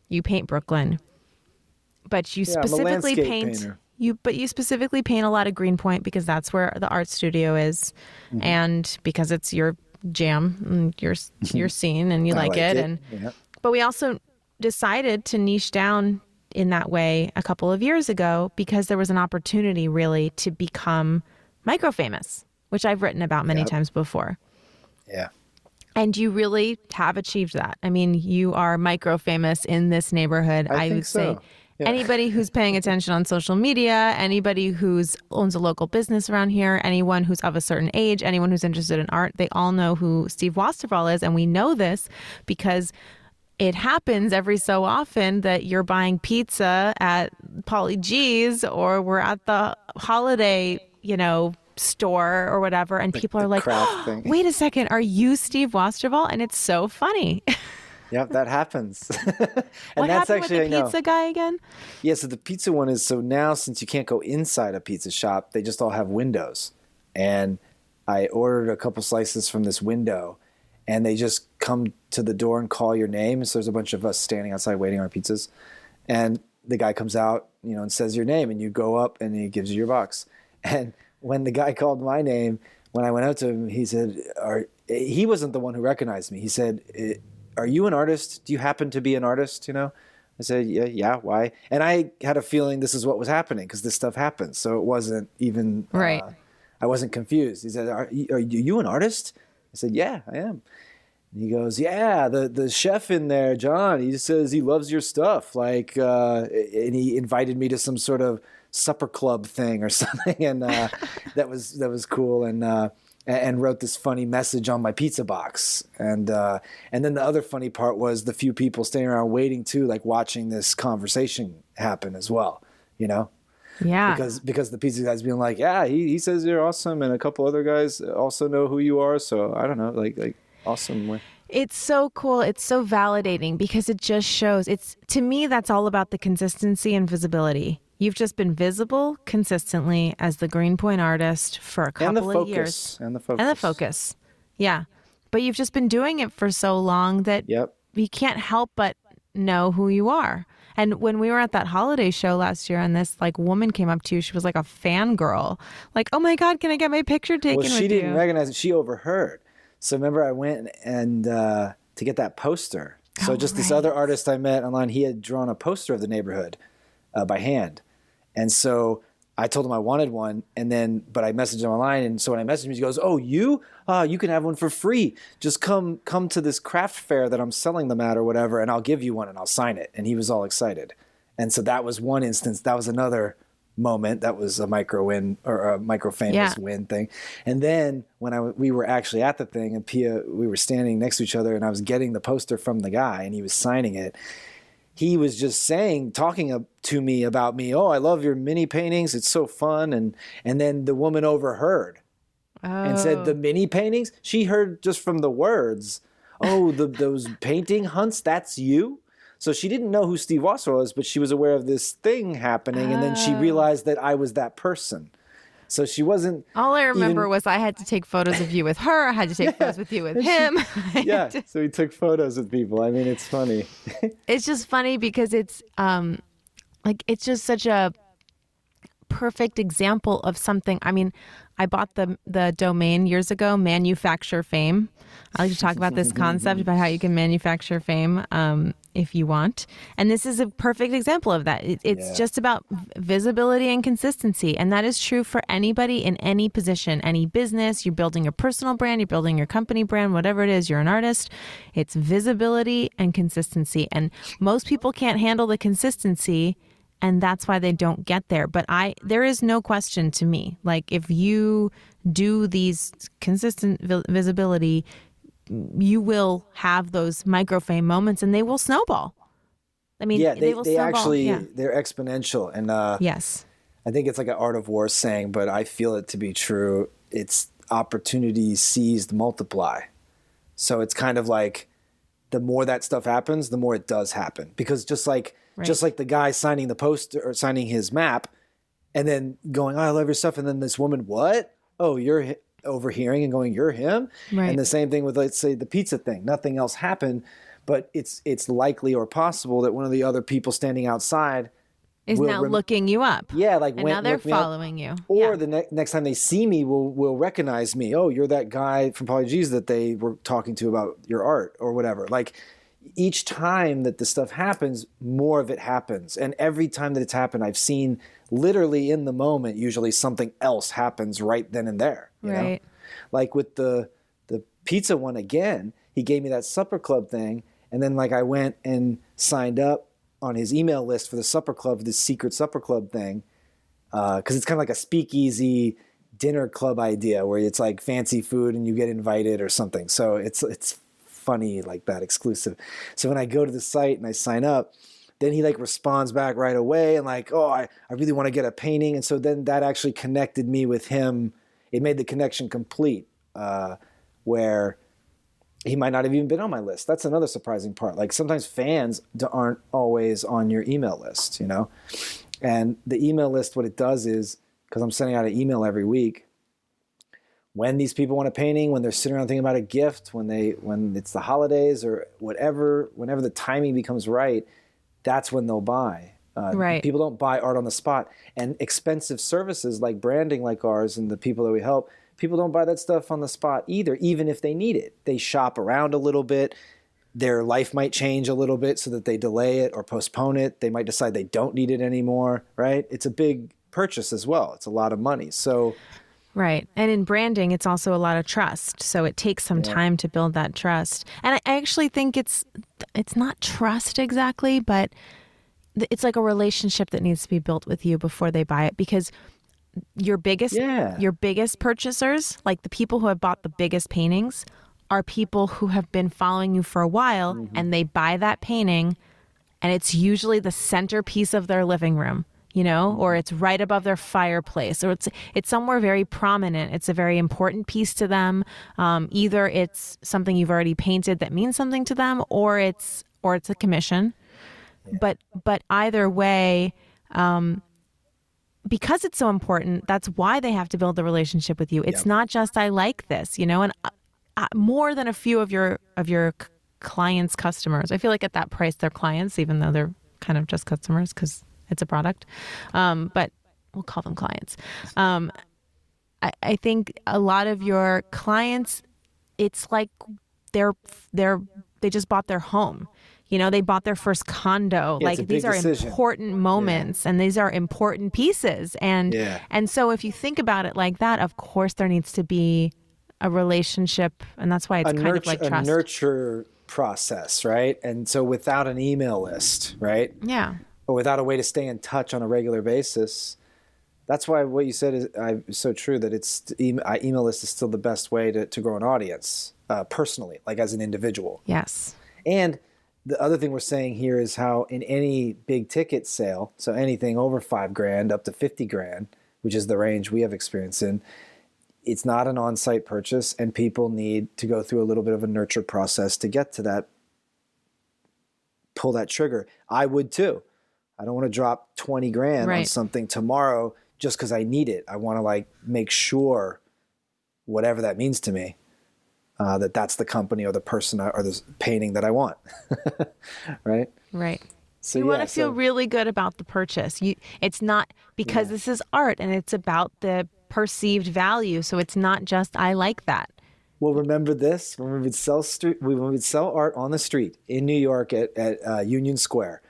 you paint Brooklyn, but you specifically paint... You specifically paint a lot of Greenpoint because that's where the art studio is, mm-hmm. and because it's your jam and your scene, and you like it. And but we also decided to niche down in that way a couple of years ago because there was an opportunity really to become micro famous, which I've written about many times before. Yeah. And you really have achieved that. I mean, you are micro famous in this neighborhood. I would say. Yeah. Anybody who's paying attention on social media, anybody who's owns a local business around here, anyone who's of a certain age, anyone who's interested in art, they all know who Steve Westervelt is. And we know this because it happens every so often that you're buying pizza at Polly G's or we're at the holiday, store or whatever. And people are like, oh, wait a second, are you Steve Westervelt? And it's so funny. Yep, that happens. And what that's happened actually with the pizza guy again? Yeah, so the pizza one is, so now since you can't go inside a pizza shop, they just all have windows. And I ordered a couple slices from this window, and they just come to the door and call your name. So there's a bunch of us standing outside waiting on our pizzas. And the guy comes out, and says your name, and you go up and he gives you your box. And when the guy called my name, when I went out to him, he said, he wasn't the one who recognized me. He said, are you an artist? Do you happen to be an artist? I said, yeah, why? And I had a feeling this is what was happening because this stuff happens. So it wasn't even, right. I wasn't confused. He said, are you an artist? I said, yeah, I am. And he goes, yeah, the chef in there, John, he says he loves your stuff. Like, and he invited me to some sort of supper club thing or something. And that was cool. And wrote this funny message on my pizza box. And then the other funny part was the few people standing around waiting too, like watching this conversation happen as well, Yeah. Because the pizza guy's being like, yeah, he says you're awesome. And a couple other guys also know who you are. So I don't know, like awesome way. It's so cool. It's so validating because it just shows to me, that's all about the consistency and visibility. You've just been visible consistently as the Greenpoint artist for a couple of years. And the focus. Yeah. But you've just been doing it for so long that you can't help but know who you are. And when we were at that holiday show last year and this woman came up to you, she was like a fangirl. Like, oh my God, can I get my picture taken with you? Well, she didn't recognize it. She overheard. So remember I went and to get that poster. So this other artist I met online, he had drawn a poster of the neighborhood by hand. And so I told him I wanted one, but I messaged him online. And so when I messaged him, he goes, oh, you can have one for free. Just come to this craft fair that I'm selling them at or whatever, and I'll give you one and I'll sign it. And he was all excited. And so that was one instance. That was another moment. That was a micro win or a micro famous win thing. And then when we were actually at the thing and Pia, we were standing next to each other and I was getting the poster from the guy and he was signing it. He was just talking to me about me. Oh, I love your mini paintings. It's so fun. And then the woman overheard and said, the mini paintings? She heard just from the words, oh, those painting hunts, that's you? So she didn't know who Steve Westervelt was, but she was aware of this thing happening. And then she realized that I was that person. So she wasn't. All I remember was I had to take photos of you with her. I had to take photos with you with him. So we took photos with people. I mean, it's funny. It's just funny because it's it's just such a perfect example of something. I mean, I bought the domain years ago, manufacture fame. I like to talk about this concept about how you can manufacture fame if you want. And this is a perfect example of that. It's just about visibility and consistency. And that is true for anybody in any position, any business. You're building your personal brand, you're building your company brand, whatever it is, you're an artist. It's visibility and consistency. And most people can't handle the consistency. And that's why they don't get there. But there is no question to me. Like if you do these consistent visibility, you will have those micro fame moments and they will snowball. I mean, they will snowball. They're exponential. And yes, I think it's like an Art of War saying, but I feel it to be true. It's opportunities seized multiply. So it's kind of like the more that stuff happens, the more it does happen. Because just like the guy signing the poster or signing his map and then going, oh, I love your stuff. And then this woman, what? Oh, you're overhearing and going, you're him. Right. And the same thing with, let's say, the pizza thing. Nothing else happened, but it's likely or possible that one of the other people standing outside is now looking you up. Yeah, like when they're following you. Or yeah. The next time they see me will recognize me. Oh, you're that guy from Polly G's that they were talking to about your art or whatever. Like each time that this stuff happens, more of it happens. And every time that it's happened, I've seen literally in the moment, usually something else happens right then and there. You right. know? Like with the pizza one again, he gave me that supper club thing. And then like I went and signed up on his email list for the supper club, this secret supper club thing. Cause it's kind of like a speakeasy dinner club idea where it's like fancy food and you get invited or something. So it's funny like that, exclusive. So when I go to the site and I sign up, then he like responds back right away and like, oh, I really want to get a painting. And so then that actually connected me with him. It made the connection complete, where he might not have even been on my list. That's another surprising part. Like sometimes fans aren't always on your email list, you know? And the email list, what it does is, because I'm sending out an email every week, when these people want a painting, when they're sitting around thinking about a gift, when it's the holidays or whatever, whenever the timing becomes right, that's when they'll buy. Right. People don't buy art on the spot. And expensive services like branding like ours and the people that we help, people don't buy that stuff on the spot either, even if they need it. They shop around a little bit. Their life might change a little bit so that they delay it or postpone it. They might decide they don't need it anymore, right? It's a big purchase as well. It's a lot of money. So, right. And in branding, it's also a lot of trust. So it takes some time to build that trust. And I actually think it's not trust exactly, but it's like a relationship that needs to be built with you before they buy it, because your biggest purchasers, like the people who have bought the biggest paintings, are people who have been following you for a while, mm-hmm. and they buy that painting, and it's usually the centerpiece of their living room, you know, or it's right above their fireplace, or it's somewhere very prominent. It's a very important piece to them. Either it's something you've already painted that means something to them, or it's a commission. Yeah. But either way, because it's so important, that's why they have to build the relationship with you. It's not just, I like this, you know, and more than a few of your clients' customers. I feel like at that price, they're clients, even though they're kind of just customers because it's a product. But we'll call them clients. I think a lot of your clients, it's like they just bought their home. You know, they bought their first condo. Yeah, like these are important moments and these are important pieces. And so if you think about it like that, of course there needs to be a relationship, and that's why it's kind of like trust. A nurture process, right? And so without an email list, right? Yeah. Or without a way to stay in touch on a regular basis, that's why what you said is so true, that it's email list is still the best way to grow an audience personally, like as an individual. Yes. And the other thing we're saying here is how in any big ticket sale, so anything over $5,000 up to $50,000, which is the range we have experience in, it's not an on-site purchase, and people need to go through a little bit of a nurture process to get to that, pull that trigger. I would too. I don't want to drop $20,000 on something tomorrow just because I need it. I want to like make sure, whatever that means to me, that's the company or the person or the painting that I want, right? Right. So you want to feel really good about the purchase. It's not because this is art and it's about the perceived value. So it's not just, I like that. Well, remember this? When we would sell art on the street in New York at Union Square,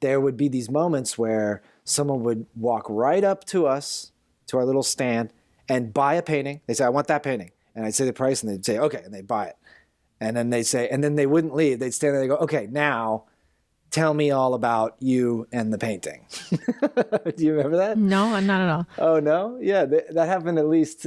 there would be these moments where someone would walk right up to us, to our little stand, and buy a painting. They say, I want that painting. And I'd say the price, and they'd say, okay, and they'd buy it. And then they'd say, and then they wouldn't leave. They'd stand there and they'd go, okay, now tell me all about you and the painting. Do you remember that? No, not at all. Oh, no? Yeah, that happened at least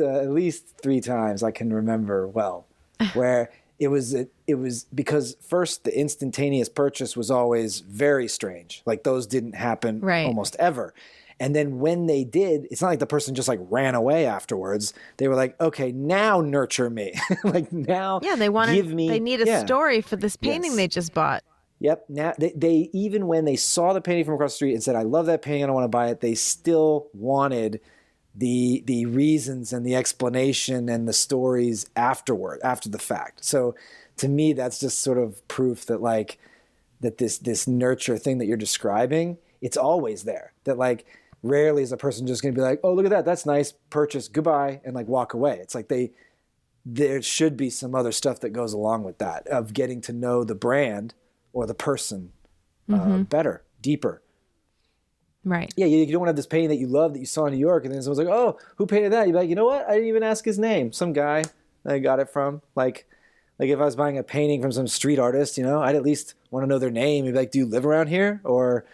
3 times I can remember well, where it was because first the instantaneous purchase was always very strange. Like those didn't happen almost ever. And then when they did, it's not like the person just like ran away afterwards. They were like, okay, now nurture me. Like now yeah, they wanted, give me. They need a story for this painting they just bought. Yep. Now they even when they saw the painting from across the street and said, I love that painting, I don't want to buy it, they still wanted the reasons and the explanation and the stories afterward, after the fact. So to me, that's just sort of proof that like that this nurture thing that you're describing, it's always there. That like rarely is a person just going to be like, oh, look at that, that's nice, purchase, goodbye, and like walk away. It's like there should be some other stuff that goes along with that of getting to know the brand or the person better, deeper. Right. Yeah, you don't want to have this painting that you love that you saw in New York, and then someone's like, oh, who painted that? You're like, you know what? I didn't even ask his name. Some guy that I got it from. Like if I was buying a painting from some street artist, you know, I'd at least want to know their name. You'd be like, do you live around here? Or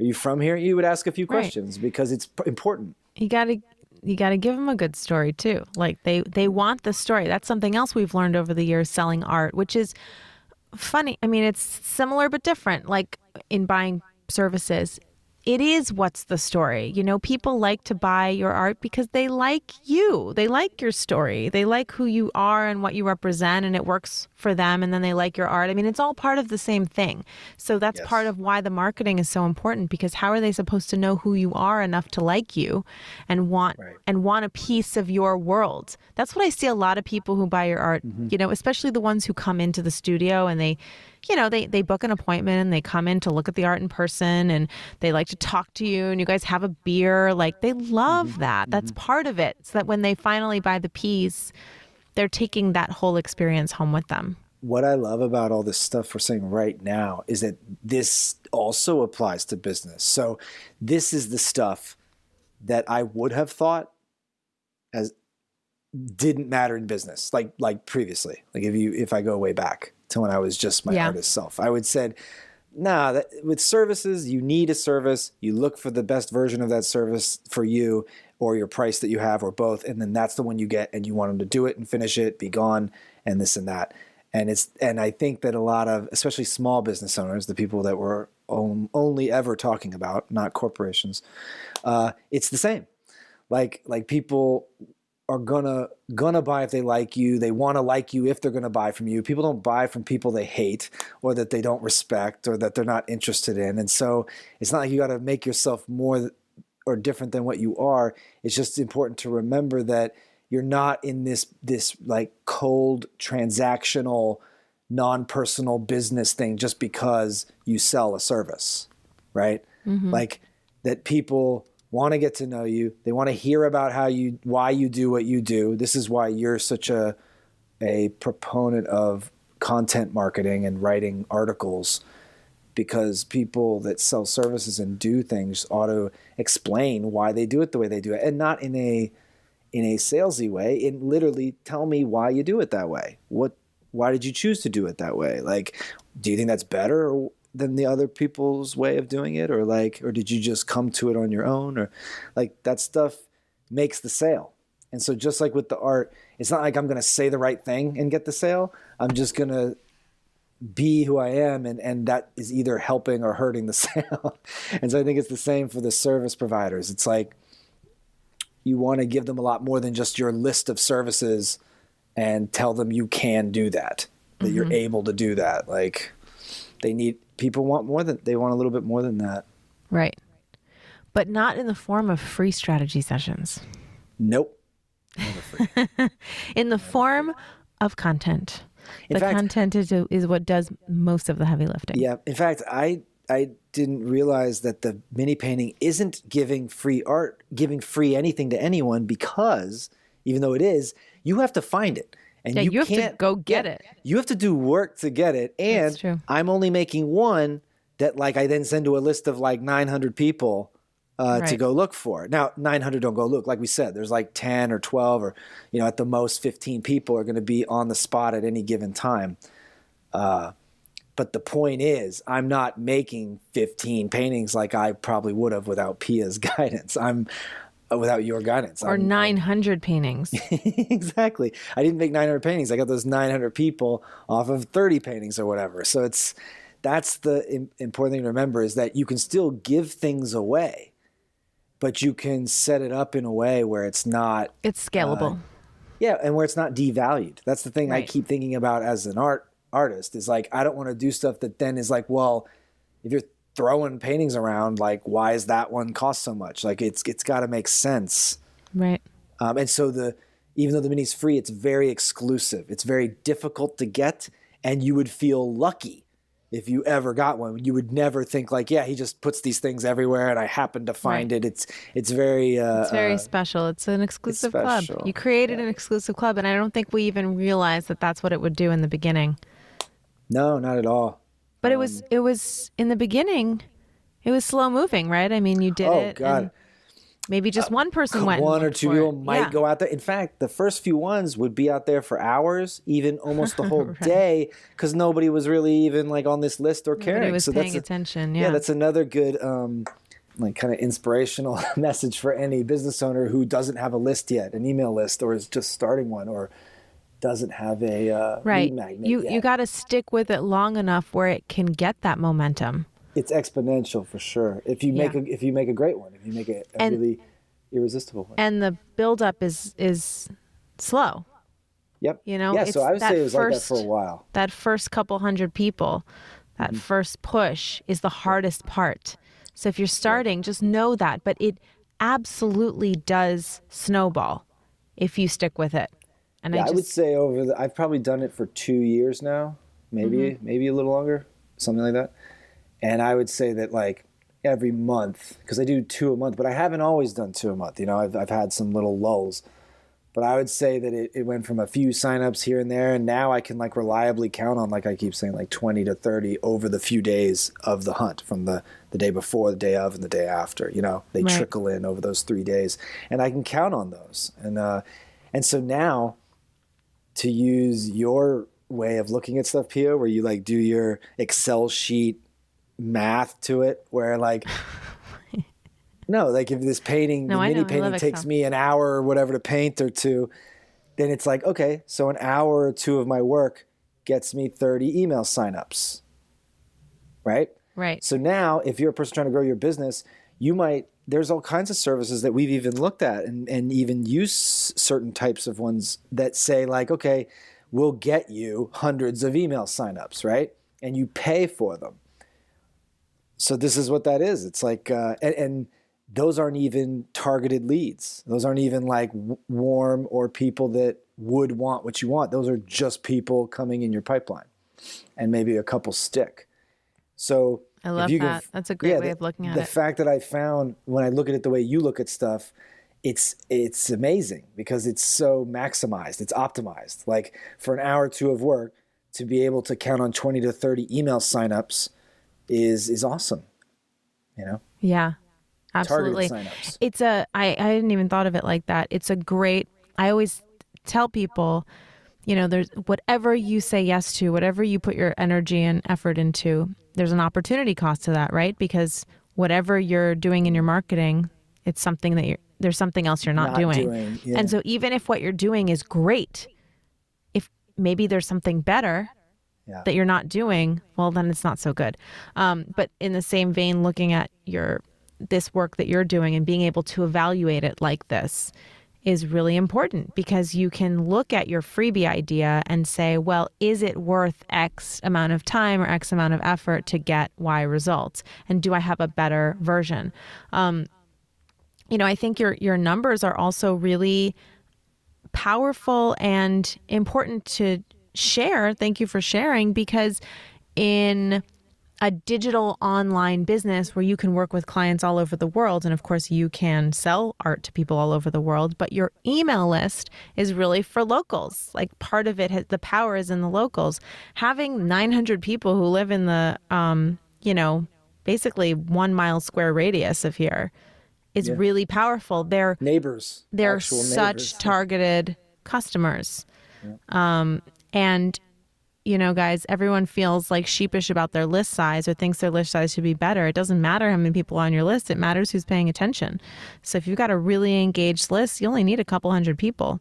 are you from here? You would ask a few questions because it's important. You got to give them a good story too. Like they want the story. That's something else we've learned over the years selling art, which is funny. I mean, it's similar but different. Like in buying services, it is what's the story. You know, people like to buy your art because they like you. They like your story. They like who you are and what you represent, and it works for them, and then they like your art. I mean, it's all part of the same thing. So that's part of why the marketing is so important, because how are they supposed to know who you are enough to like you and want a piece of your world? That's what I see a lot of people who buy your art, you know, especially the ones who come into the studio and they book an appointment and they come in to look at the art in person and they like to talk to you and you guys have a beer. Like they love that. That's part of it. So that when they finally buy the piece, they're taking that whole experience home with them. What I love about all this stuff we're saying right now is that this also applies to business. So this is the stuff that I would have thought as didn't matter in business, like previously. Like if I go way back to when I was just my artist self, I would said, nah, with services, you need a service. You look for the best version of that service for you or your price that you have or both. And then that's the one you get and you want them to do it and finish it, be gone and this and that. And I think that a lot of, especially small business owners, the people that we're only ever talking about, not corporations, it's the same. Like people are gonna buy if they like you. They want to like you if they're gonna buy from you. People don't buy from people they hate or that they don't respect or that they're not interested in. And so it's not like you got to make yourself more or different than what you are. It's just important to remember that you're not in this like cold transactional non-personal business thing just because you sell a service, right? Like that people want to get to know you. They want to hear about why you do what you do. This is why you're such a proponent of content marketing and writing articles, because people that sell services and do things ought to explain why they do it the way they do it, and not in a salesy way. In literally, tell me why you do it that way. Why did you choose to do it that way? Like, do you think that's better than the other people's way of doing it, or did you just come to it on your own? Or like that stuff makes the sale. And so just like with the art, it's not like I'm going to say the right thing and get the sale. I'm just going to be who I am. And that is either helping or hurting the sale. And so I think it's the same for the service providers. It's like, you want to give them a lot more than just your list of services and tell them you can do that, that you're able to do that. Like people want more than they want a little bit more than that. Right. But not in the form of free strategy sessions. Nope. Never free. In the form of content. In fact, content is what does most of the heavy lifting. Yeah. In fact, I didn't realize that the mini painting isn't giving free anything to anyone, because even though it is, you have to find it. And yeah, you have to go get it. You have to do work to get it. And I'm only making one that like I then send to a list of like 900 people to go look for. Now, 900 don't go look. Like we said, there's like 10 or 12 or, you know, at the most 15 people are going to be on the spot at any given time. But the point is, I'm not making 15 paintings like I probably would have without Pia's guidance. Without your guidance. Or 900 paintings. Exactly. I didn't make 900 paintings. I got those 900 people off of 30 paintings or whatever. So that's the important thing to remember, is that you can still give things away. but you can set it up in a way where it's not... It's scalable. Yeah, and where it's not devalued. That's the thing right. I keep thinking about as an artist is like, I don't want to do stuff that then is like, well, if you're throwing paintings around, like, why is that one cost so much? Like, it's got to make sense. Right. And so even though the mini's free, it's very exclusive. It's very difficult to get, and you would feel lucky if you ever got one. You would never think like, yeah, he just puts these things everywhere and I happen to find right. it. It's very special. It's an exclusive club. You created an exclusive club, and I don't think we even realized that that's what it would do in the beginning. No, not at all. But it was in the beginning, it was slow moving, right? I mean, you did it. Oh, God. Maybe just one person went. One or two people might go out there. In fact, the first few ones would be out there for hours, even almost the whole right. day, because nobody was really even like on this list or caring. Nobody was paying attention. Yeah, that's another good like kind of inspirational message for any business owner who doesn't have a list yet, an email list, or is just starting one, or doesn't have a lead magnet yet. You got to stick with it long enough where it can get that momentum. It's exponential for sure. If you make a great one, if you make a really irresistible one, and the buildup is slow. Yep. You know. Yeah. So I would say it was like that for a while. That first couple hundred people, that first push is the hardest part. So if you're starting, just know that. But it absolutely does snowball if you stick with it. And I would say I've probably done it for 2 years now, maybe a little longer, something like that. And I would say that like every month, because I do two a month, but I haven't always done two a month. You know, I've had some little lulls, but I would say that it went from a few signups here and there, and now I can like reliably count on, like I keep saying, like 20 to 30 over the few days of the hunt, from the day before, the day of, and the day after. You know, they trickle in over those 3 days, and I can count on those. And so now, to use your way of looking at stuff, Pia, where you like do your Excel sheet math to it, where like if this painting painting takes me an hour or whatever to paint or two, then it's like, okay, so an hour or two of my work gets me 30 email signups. Right. So now if you're a person trying to grow your business, there's all kinds of services that we've even looked at and even use certain types of ones that say like, okay, we'll get you hundreds of email signups, right? And you pay for them. So this is what that is. It's like, and those aren't even targeted leads. Those aren't even like warm or people that would want what you want. Those are just people coming in your pipeline, and maybe a couple stick. So I love that. That's a great way of looking at it. The fact that I found, when I look at it the way you look at stuff, it's amazing because it's so maximized. It's optimized. Like for an hour or two of work, to be able to count on 20 to 30 email signups is awesome, you know? Yeah, absolutely. Targeted signups. It's I didn't even thought of it like that. It's a great, I always tell people, you know, there's whatever you say yes to, whatever you put your energy and effort into, there's an opportunity cost to that, right? Because whatever you're doing in your marketing, it's something that there's something else you're not doing. Yeah. And so even if what you're doing is great, if maybe there's something better that you're not doing, well, then it's not so good. But in the same vein, looking at this work that you're doing and being able to evaluate it like this is really important, because you can look at your freebie idea and say, well, is it worth X amount of time or X amount of effort to get Y results? And do I have a better version? You know, I think your numbers are also really powerful and important to share. Thank you for sharing, because in a digital online business where you can work with clients all over the world, and of course you can sell art to people all over the world, but your email list is really for locals. Like part of it, the power is in the locals. Having 900 people who live in the, basically 1 mile square radius of here is really powerful. They're neighbors. They're such targeted customers. Yeah. And, you know, guys, everyone feels like sheepish about their list size or thinks their list size should be better. It doesn't matter how many people are on your list. It matters who's paying attention. So if you've got a really engaged list, you only need a couple hundred people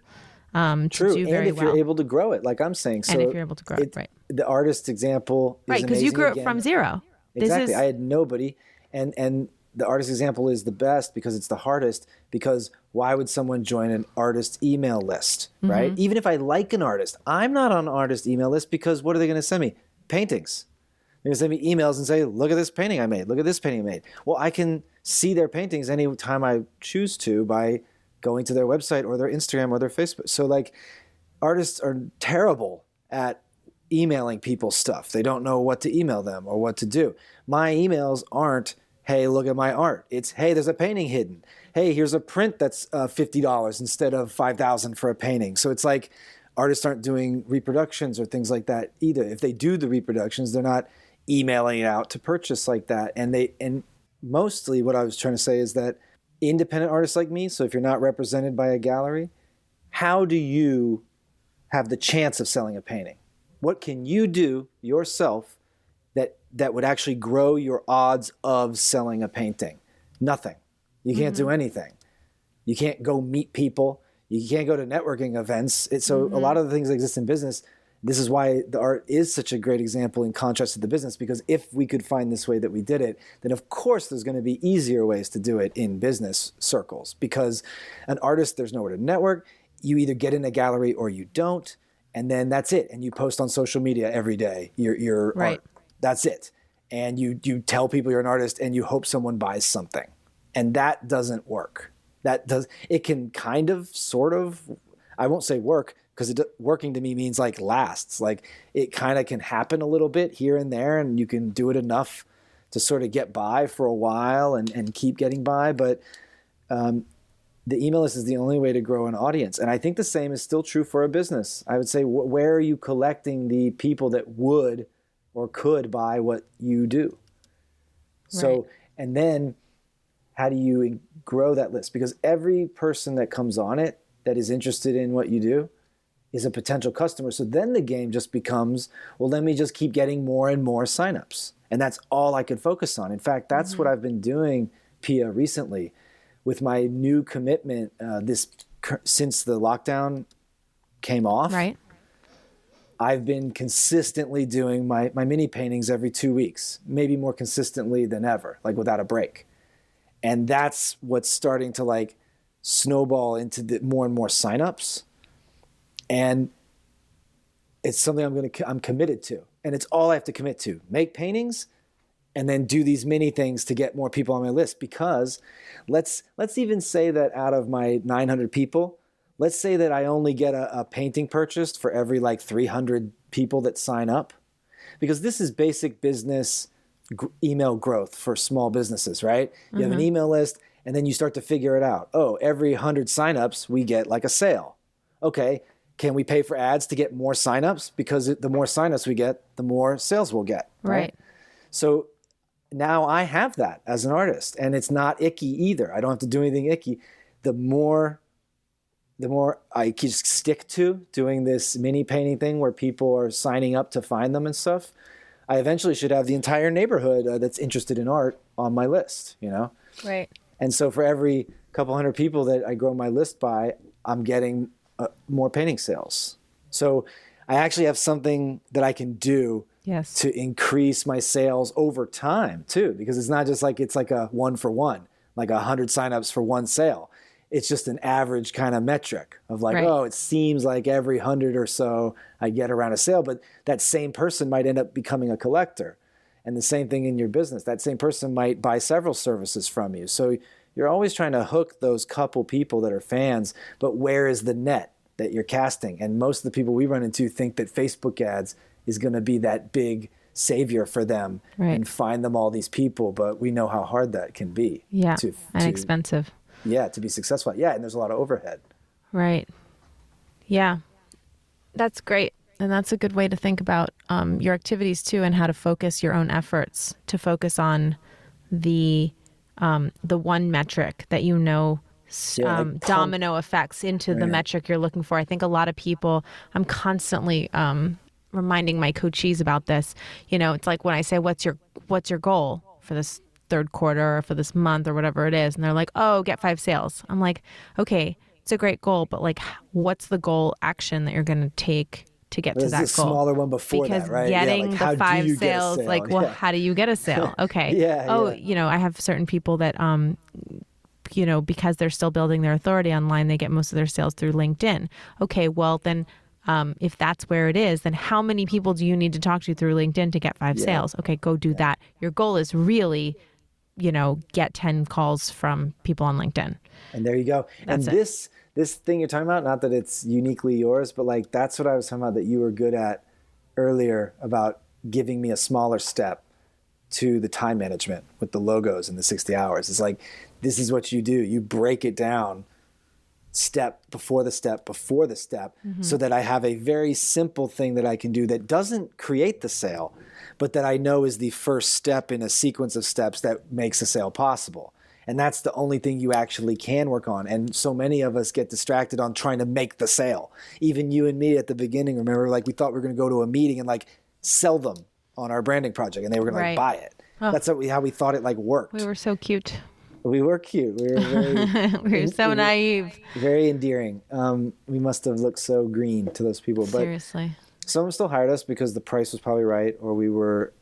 to do very well. True, and if you're able to grow it, like I'm saying. So and if you're able to grow it, right. The artist example is amazing. Right, because you grew it from zero. Exactly. I had nobody. And the artist example is the best because it's the hardest, because why would someone join an artist email list, right? Even if I like an artist, I'm not on an artist email list because what are they going to send me? Paintings. They're going to send me emails and say, look at this painting I made. Look at this painting I made. Well, I can see their paintings anytime I choose to by going to their website or their Instagram or their Facebook. So like artists are terrible at emailing people stuff. They don't know what to email them or what to do. My emails aren't, hey, look at my art. It's, hey, there's a painting hidden. Hey, here's a print that's $50 instead of $5,000 for a painting. So it's like artists aren't doing reproductions or things like that either. If they do the reproductions, they're not emailing it out to purchase like that. And mostly what I was trying to say is that independent artists like me, so if you're not represented by a gallery, how do you have the chance of selling a painting? What can you do yourself that would actually grow your odds of selling a painting? Nothing. You can't do anything. You can't go meet people. You can't go to networking events. A lot of the things that exist in business, this is why the art is such a great example in contrast to the business, because if we could find this way that we did it, then of course there's going to be easier ways to do it in business circles, because an artist, there's nowhere to network. You either get in a gallery or you don't, and then that's it. And you post on social media every day your art. That's it. And you tell people you're an artist and you hope someone buys something. And that doesn't work. It can kind of, sort of, I won't say work, because working to me means like lasts. Like it kind of can happen a little bit here and there, and you can do it enough to sort of get by for a while and keep getting by. But the email list is the only way to grow an audience. And I think the same is still true for a business. I would say, where are you collecting the people that would or could buy what you do? Right. So, and then how do you grow that list? Because every person that comes on it that is interested in what you do is a potential customer. So then the game just becomes, well, let me just keep getting more and more signups. And that's all I could focus on. In fact, that's what I've been doing, Pia, recently with my new commitment since the lockdown came off. Right. I've been consistently doing my mini paintings every 2 weeks, maybe more consistently than ever, like without a break. And that's what's starting to like snowball into the more and more signups. And it's something I'm committed to. And it's all I have to commit to. Make paintings and then do these mini things to get more people on my list. Because let's even say that out of my 900 people, let's say that I only get a painting purchased for every like 300 people that sign up, because this is basic business email growth for small businesses, right? You have an email list and then you start to figure it out. Oh, every 100 signups, we get like a sale. Okay, can we pay for ads to get more signups? Because the more signups we get, the more sales we'll get. Right. So now I have that as an artist, and it's not icky either. I don't have to do anything icky. The more I just stick to doing this mini painting thing where people are signing up to find them and stuff, I eventually should have the entire neighborhood that's interested in art on my list, you know? Right. And so for every couple hundred people that I grow my list by, I'm getting more painting sales. So I actually have something that I can do to increase my sales over time too, because it's not just like, it's like a 1-for-1, like 100 signups for one sale. It's just an average kind of metric of like, oh, it seems like every 100 or so I get around a sale, but that same person might end up becoming a collector. And the same thing in your business. That same person might buy several services from you. So you're always trying to hook those couple people that are fans, but where is the net that you're casting? And most of the people we run into think that Facebook ads is going to be that big savior for them and find them all these people, but we know how hard that can be. Yeah, and expensive. Yeah, to be successful. Yeah, and there's a lot of overhead. Right. Yeah, that's great. And that's a good way to think about your activities too, and how to focus your own efforts to focus on the one metric that you know like domino effects into the metric you're looking for. I think a lot of people, I'm constantly reminding my coachees about this. You know, it's like when I say, what's your goal for this third quarter or for this month or whatever it is, and they're like, oh, get 5 sales. I'm like, okay, it's a great goal, but like, what's the goal action that you're going to take to get to that goal. There's a smaller one before because that, right? Getting the 5 sales, how do you get a sale? Okay. You know, I have certain people that, you know, because they're still building their authority online, they get most of their sales through LinkedIn. Okay, well then, if that's where it is, then how many people do you need to talk to through LinkedIn to get 5 sales? Okay, go do that. Your goal is really, you know, get 10 calls from people on LinkedIn. And there you go. That's and this thing you're talking about, not that it's uniquely yours, but like, that's what I was talking about that you were good at earlier about giving me a smaller step to the time management with the logos and the 60 hours. It's like, this is what you do. You break it down step before the step before the step so that I have a very simple thing that I can do that doesn't create the sale, but that I know is the first step in a sequence of steps that makes a sale possible. And that's the only thing you actually can work on. And so many of us get distracted on trying to make the sale. Even you and me at the beginning, remember, like we thought we were going to go to a meeting and like sell them on our branding project and they were going to like buy it. Oh. That's how we thought it like worked. We were so cute. We were cute. We were very, we were so naive. Very endearing. We must have looked so green to those people. But seriously. Someone still hired us because the price was probably right, or we were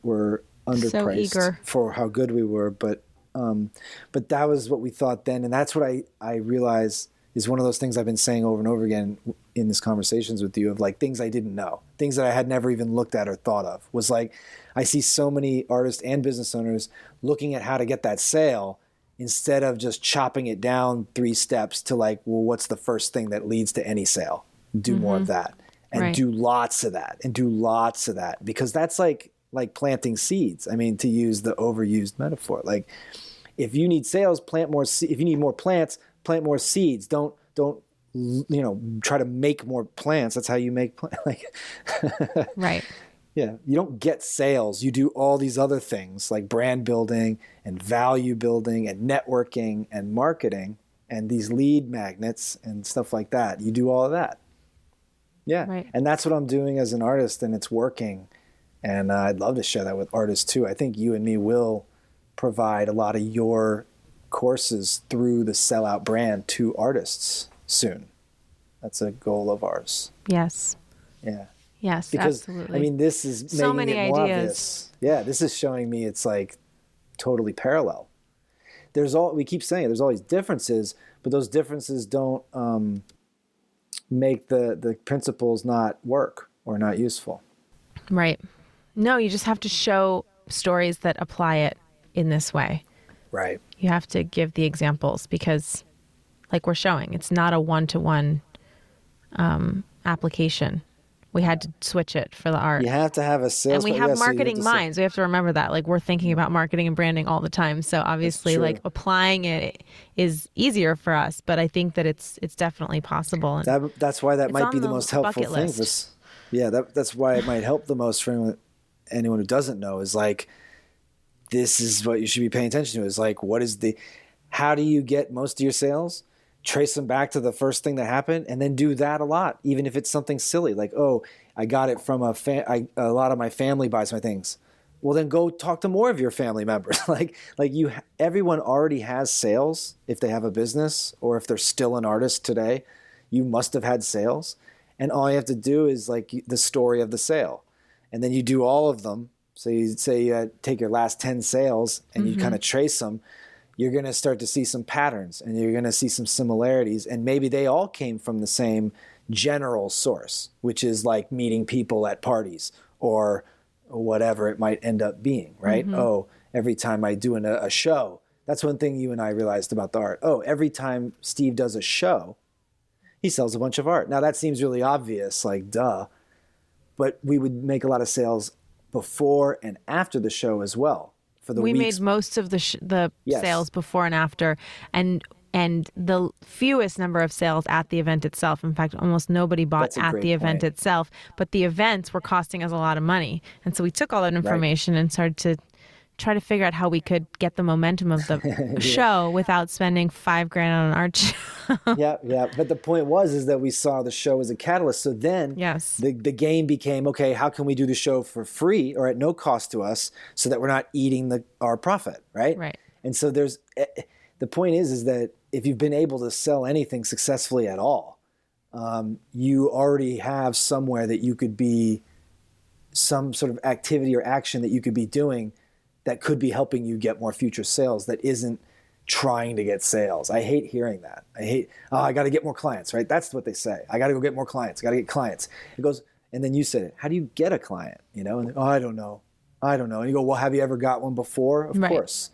underpriced for how good we were. But that was what we thought then, and that's what I realize is one of those things I've been saying over and over again in these conversations with you of like things I didn't know, things that I had never even looked at or thought of. Was like I see so many artists and business owners looking at how to get that sale instead of just chopping it down 3 steps to like, well, what's the first thing that leads to any sale? Do more of that. And do lots of that and do lots of that, because that's like planting seeds. I mean, to use the overused metaphor, like if you need sales, plant more. If you need more plants, plant more seeds. Don't, you know, try to make more plants. That's how you make plants. Like, right. Yeah. You don't get sales. You do all these other things like brand building and value building and networking and marketing and these lead magnets and stuff like that. You do all of that. Yeah. Right. And that's what I'm doing as an artist, and it's working. And I'd love to share that with artists too. I think you and me will provide a lot of your courses through the Sellout brand to artists soon. That's a goal of ours. Yes. Yeah. Yes, because, absolutely. I mean, this is making so many it more ideas. Obvious. Yeah, this is showing me it's like totally parallel. We keep saying it, there's all these differences, but those differences don't make the principles not work or not useful. Right. No, you just have to show stories that apply it in this way. Right. You have to give the examples because, like we're showing, it's not a one-to-one application. We had to switch it for the art. You have to have a sales. And we have marketing minds. We have to remember that. Like, we're thinking about marketing and branding all the time. So obviously, like, applying it is easier for us. But I think that it's definitely possible. And that's why that might be the most helpful thing. Yeah, that's why it might help the most for anyone who doesn't know is like, this is what you should be paying attention to. Is like, what is how do you get most of your sales? Trace them back to the first thing that happened, and then do that a lot, even if it's something silly like, oh, I got it from a lot of my family buys my things. Well, then go talk to more of your family members. like you, everyone already has sales if they have a business or if they're still an artist today. You must have had sales, and all you have to do is like the story of the sale, and then you do all of them. So you say you take your last 10 sales and you kind of trace them. You're going to start to see some patterns, and you're going to see some similarities, and maybe they all came from the same general source, which is like meeting people at parties or whatever it might end up being, right? Oh, every time I do a show, that's one thing you and I realized about the art. Oh, every time Steve does a show, he sells a bunch of art. Now that seems really obvious, like duh, but we would make a lot of sales before and after the show as well. We made most of the sales before and after, and the fewest number of sales at the event itself. In fact, almost nobody bought at the event itself, but the events were costing us a lot of money. And so we took all that information and started to try to figure out how we could get the momentum of the show without spending $5,000 on an art show. But the point was that we saw the show as a catalyst. So then the game became, okay, how can we do the show for free or at no cost to us so that we're not eating our profit, right? Right. And so the point is that if you've been able to sell anything successfully at all, you already have somewhere that you could be, some sort of activity or action that you could be doing that could be helping you get more future sales that isn't trying to get sales. I hate hearing that. I hate, oh, I got to get more clients, right? That's what they say. I got to go get more clients. I got to get clients. It goes, and then you said it. How do you get a client? You know, and I don't know. And you go, well, have you ever got one before? Of right. course.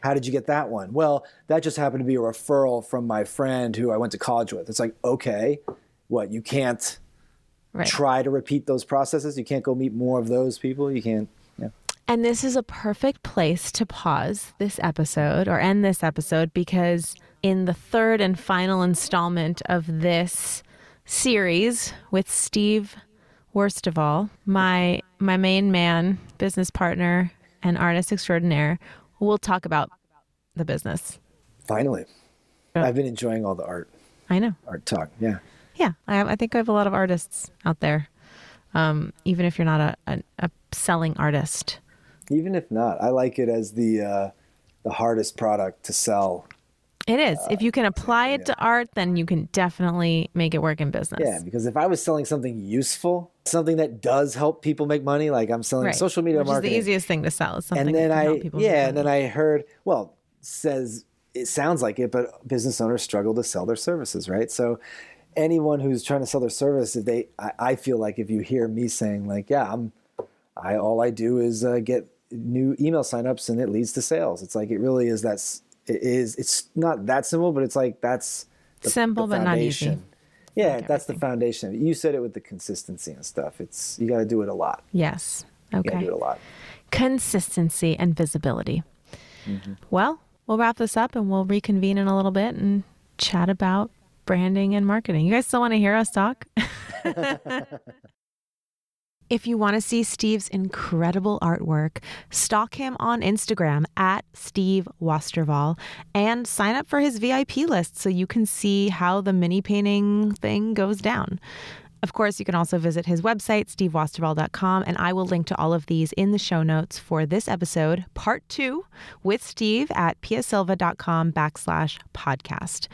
How did you get that one? Well, that just happened to be a referral from my friend who I went to college with. It's like, okay, what, you can't right. try to repeat those processes? You can't go meet more of those people? You can't, yeah. And this is a perfect place to pause this episode or end this episode, because in the third and final installment of this series with Steve Westervelt, my main man, business partner, and artist extraordinaire, we'll talk about the business. Finally. I've been enjoying all the art. I know. Art talk, yeah. Yeah, I think I have a lot of artists out there, even if you're not a selling artist. Even if not, I like it as the hardest product to sell. It is. If you can apply it to art, then you can definitely make it work in business. Yeah, because if I was selling something useful, something that does help people make money, like I'm selling right. social media marketing. Which is the easiest thing to sell. Is something that can help people make money. Yeah, and then I heard, well, it sounds like it, but business owners struggle to sell their services, right? So anyone who's trying to sell their service, I feel like if you hear me saying like, yeah, all I do is get new email signups and it leads to sales. It's like, it really is it's not that simple, but it's like that's simple but not easy. Yeah, that's the foundation. You said it with the consistency and stuff. It's you got to do it a lot. Yes. Okay. You got to do it a lot. Consistency and visibility. Mm-hmm. Well, we'll wrap this up and we'll reconvene in a little bit and chat about branding and marketing. You guys still want to hear us talk? If you want to see Steve's incredible artwork, stalk him on Instagram at Steve Westervelt and sign up for his VIP list so you can see how the mini painting thing goes down. Of course, you can also visit his website, stevewestervelt.com, and I will link to all of these in the show notes for this episode, part 2, with Steve at piasilva.com/podcast.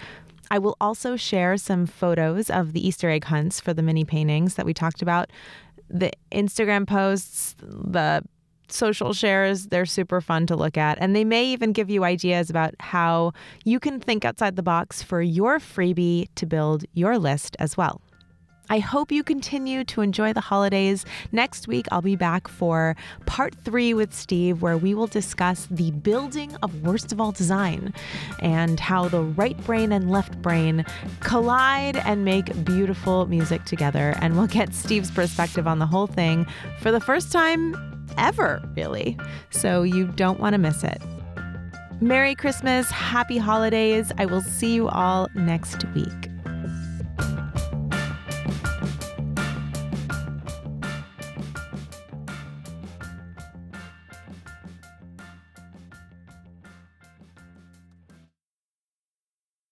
I will also share some photos of the Easter egg hunts for the mini paintings that we talked about. The Instagram posts, the social shares, they're super fun to look at. And they may even give you ideas about how you can think outside the box for your freebie to build your list as well. I hope you continue to enjoy the holidays. Next week, I'll be back for part 3 with Steve, where we will discuss the building of Westervelt design and how the right brain and left brain collide and make beautiful music together. And we'll get Steve's perspective on the whole thing for the first time ever, really. So you don't want to miss it. Merry Christmas, happy holidays. I will see you all next week.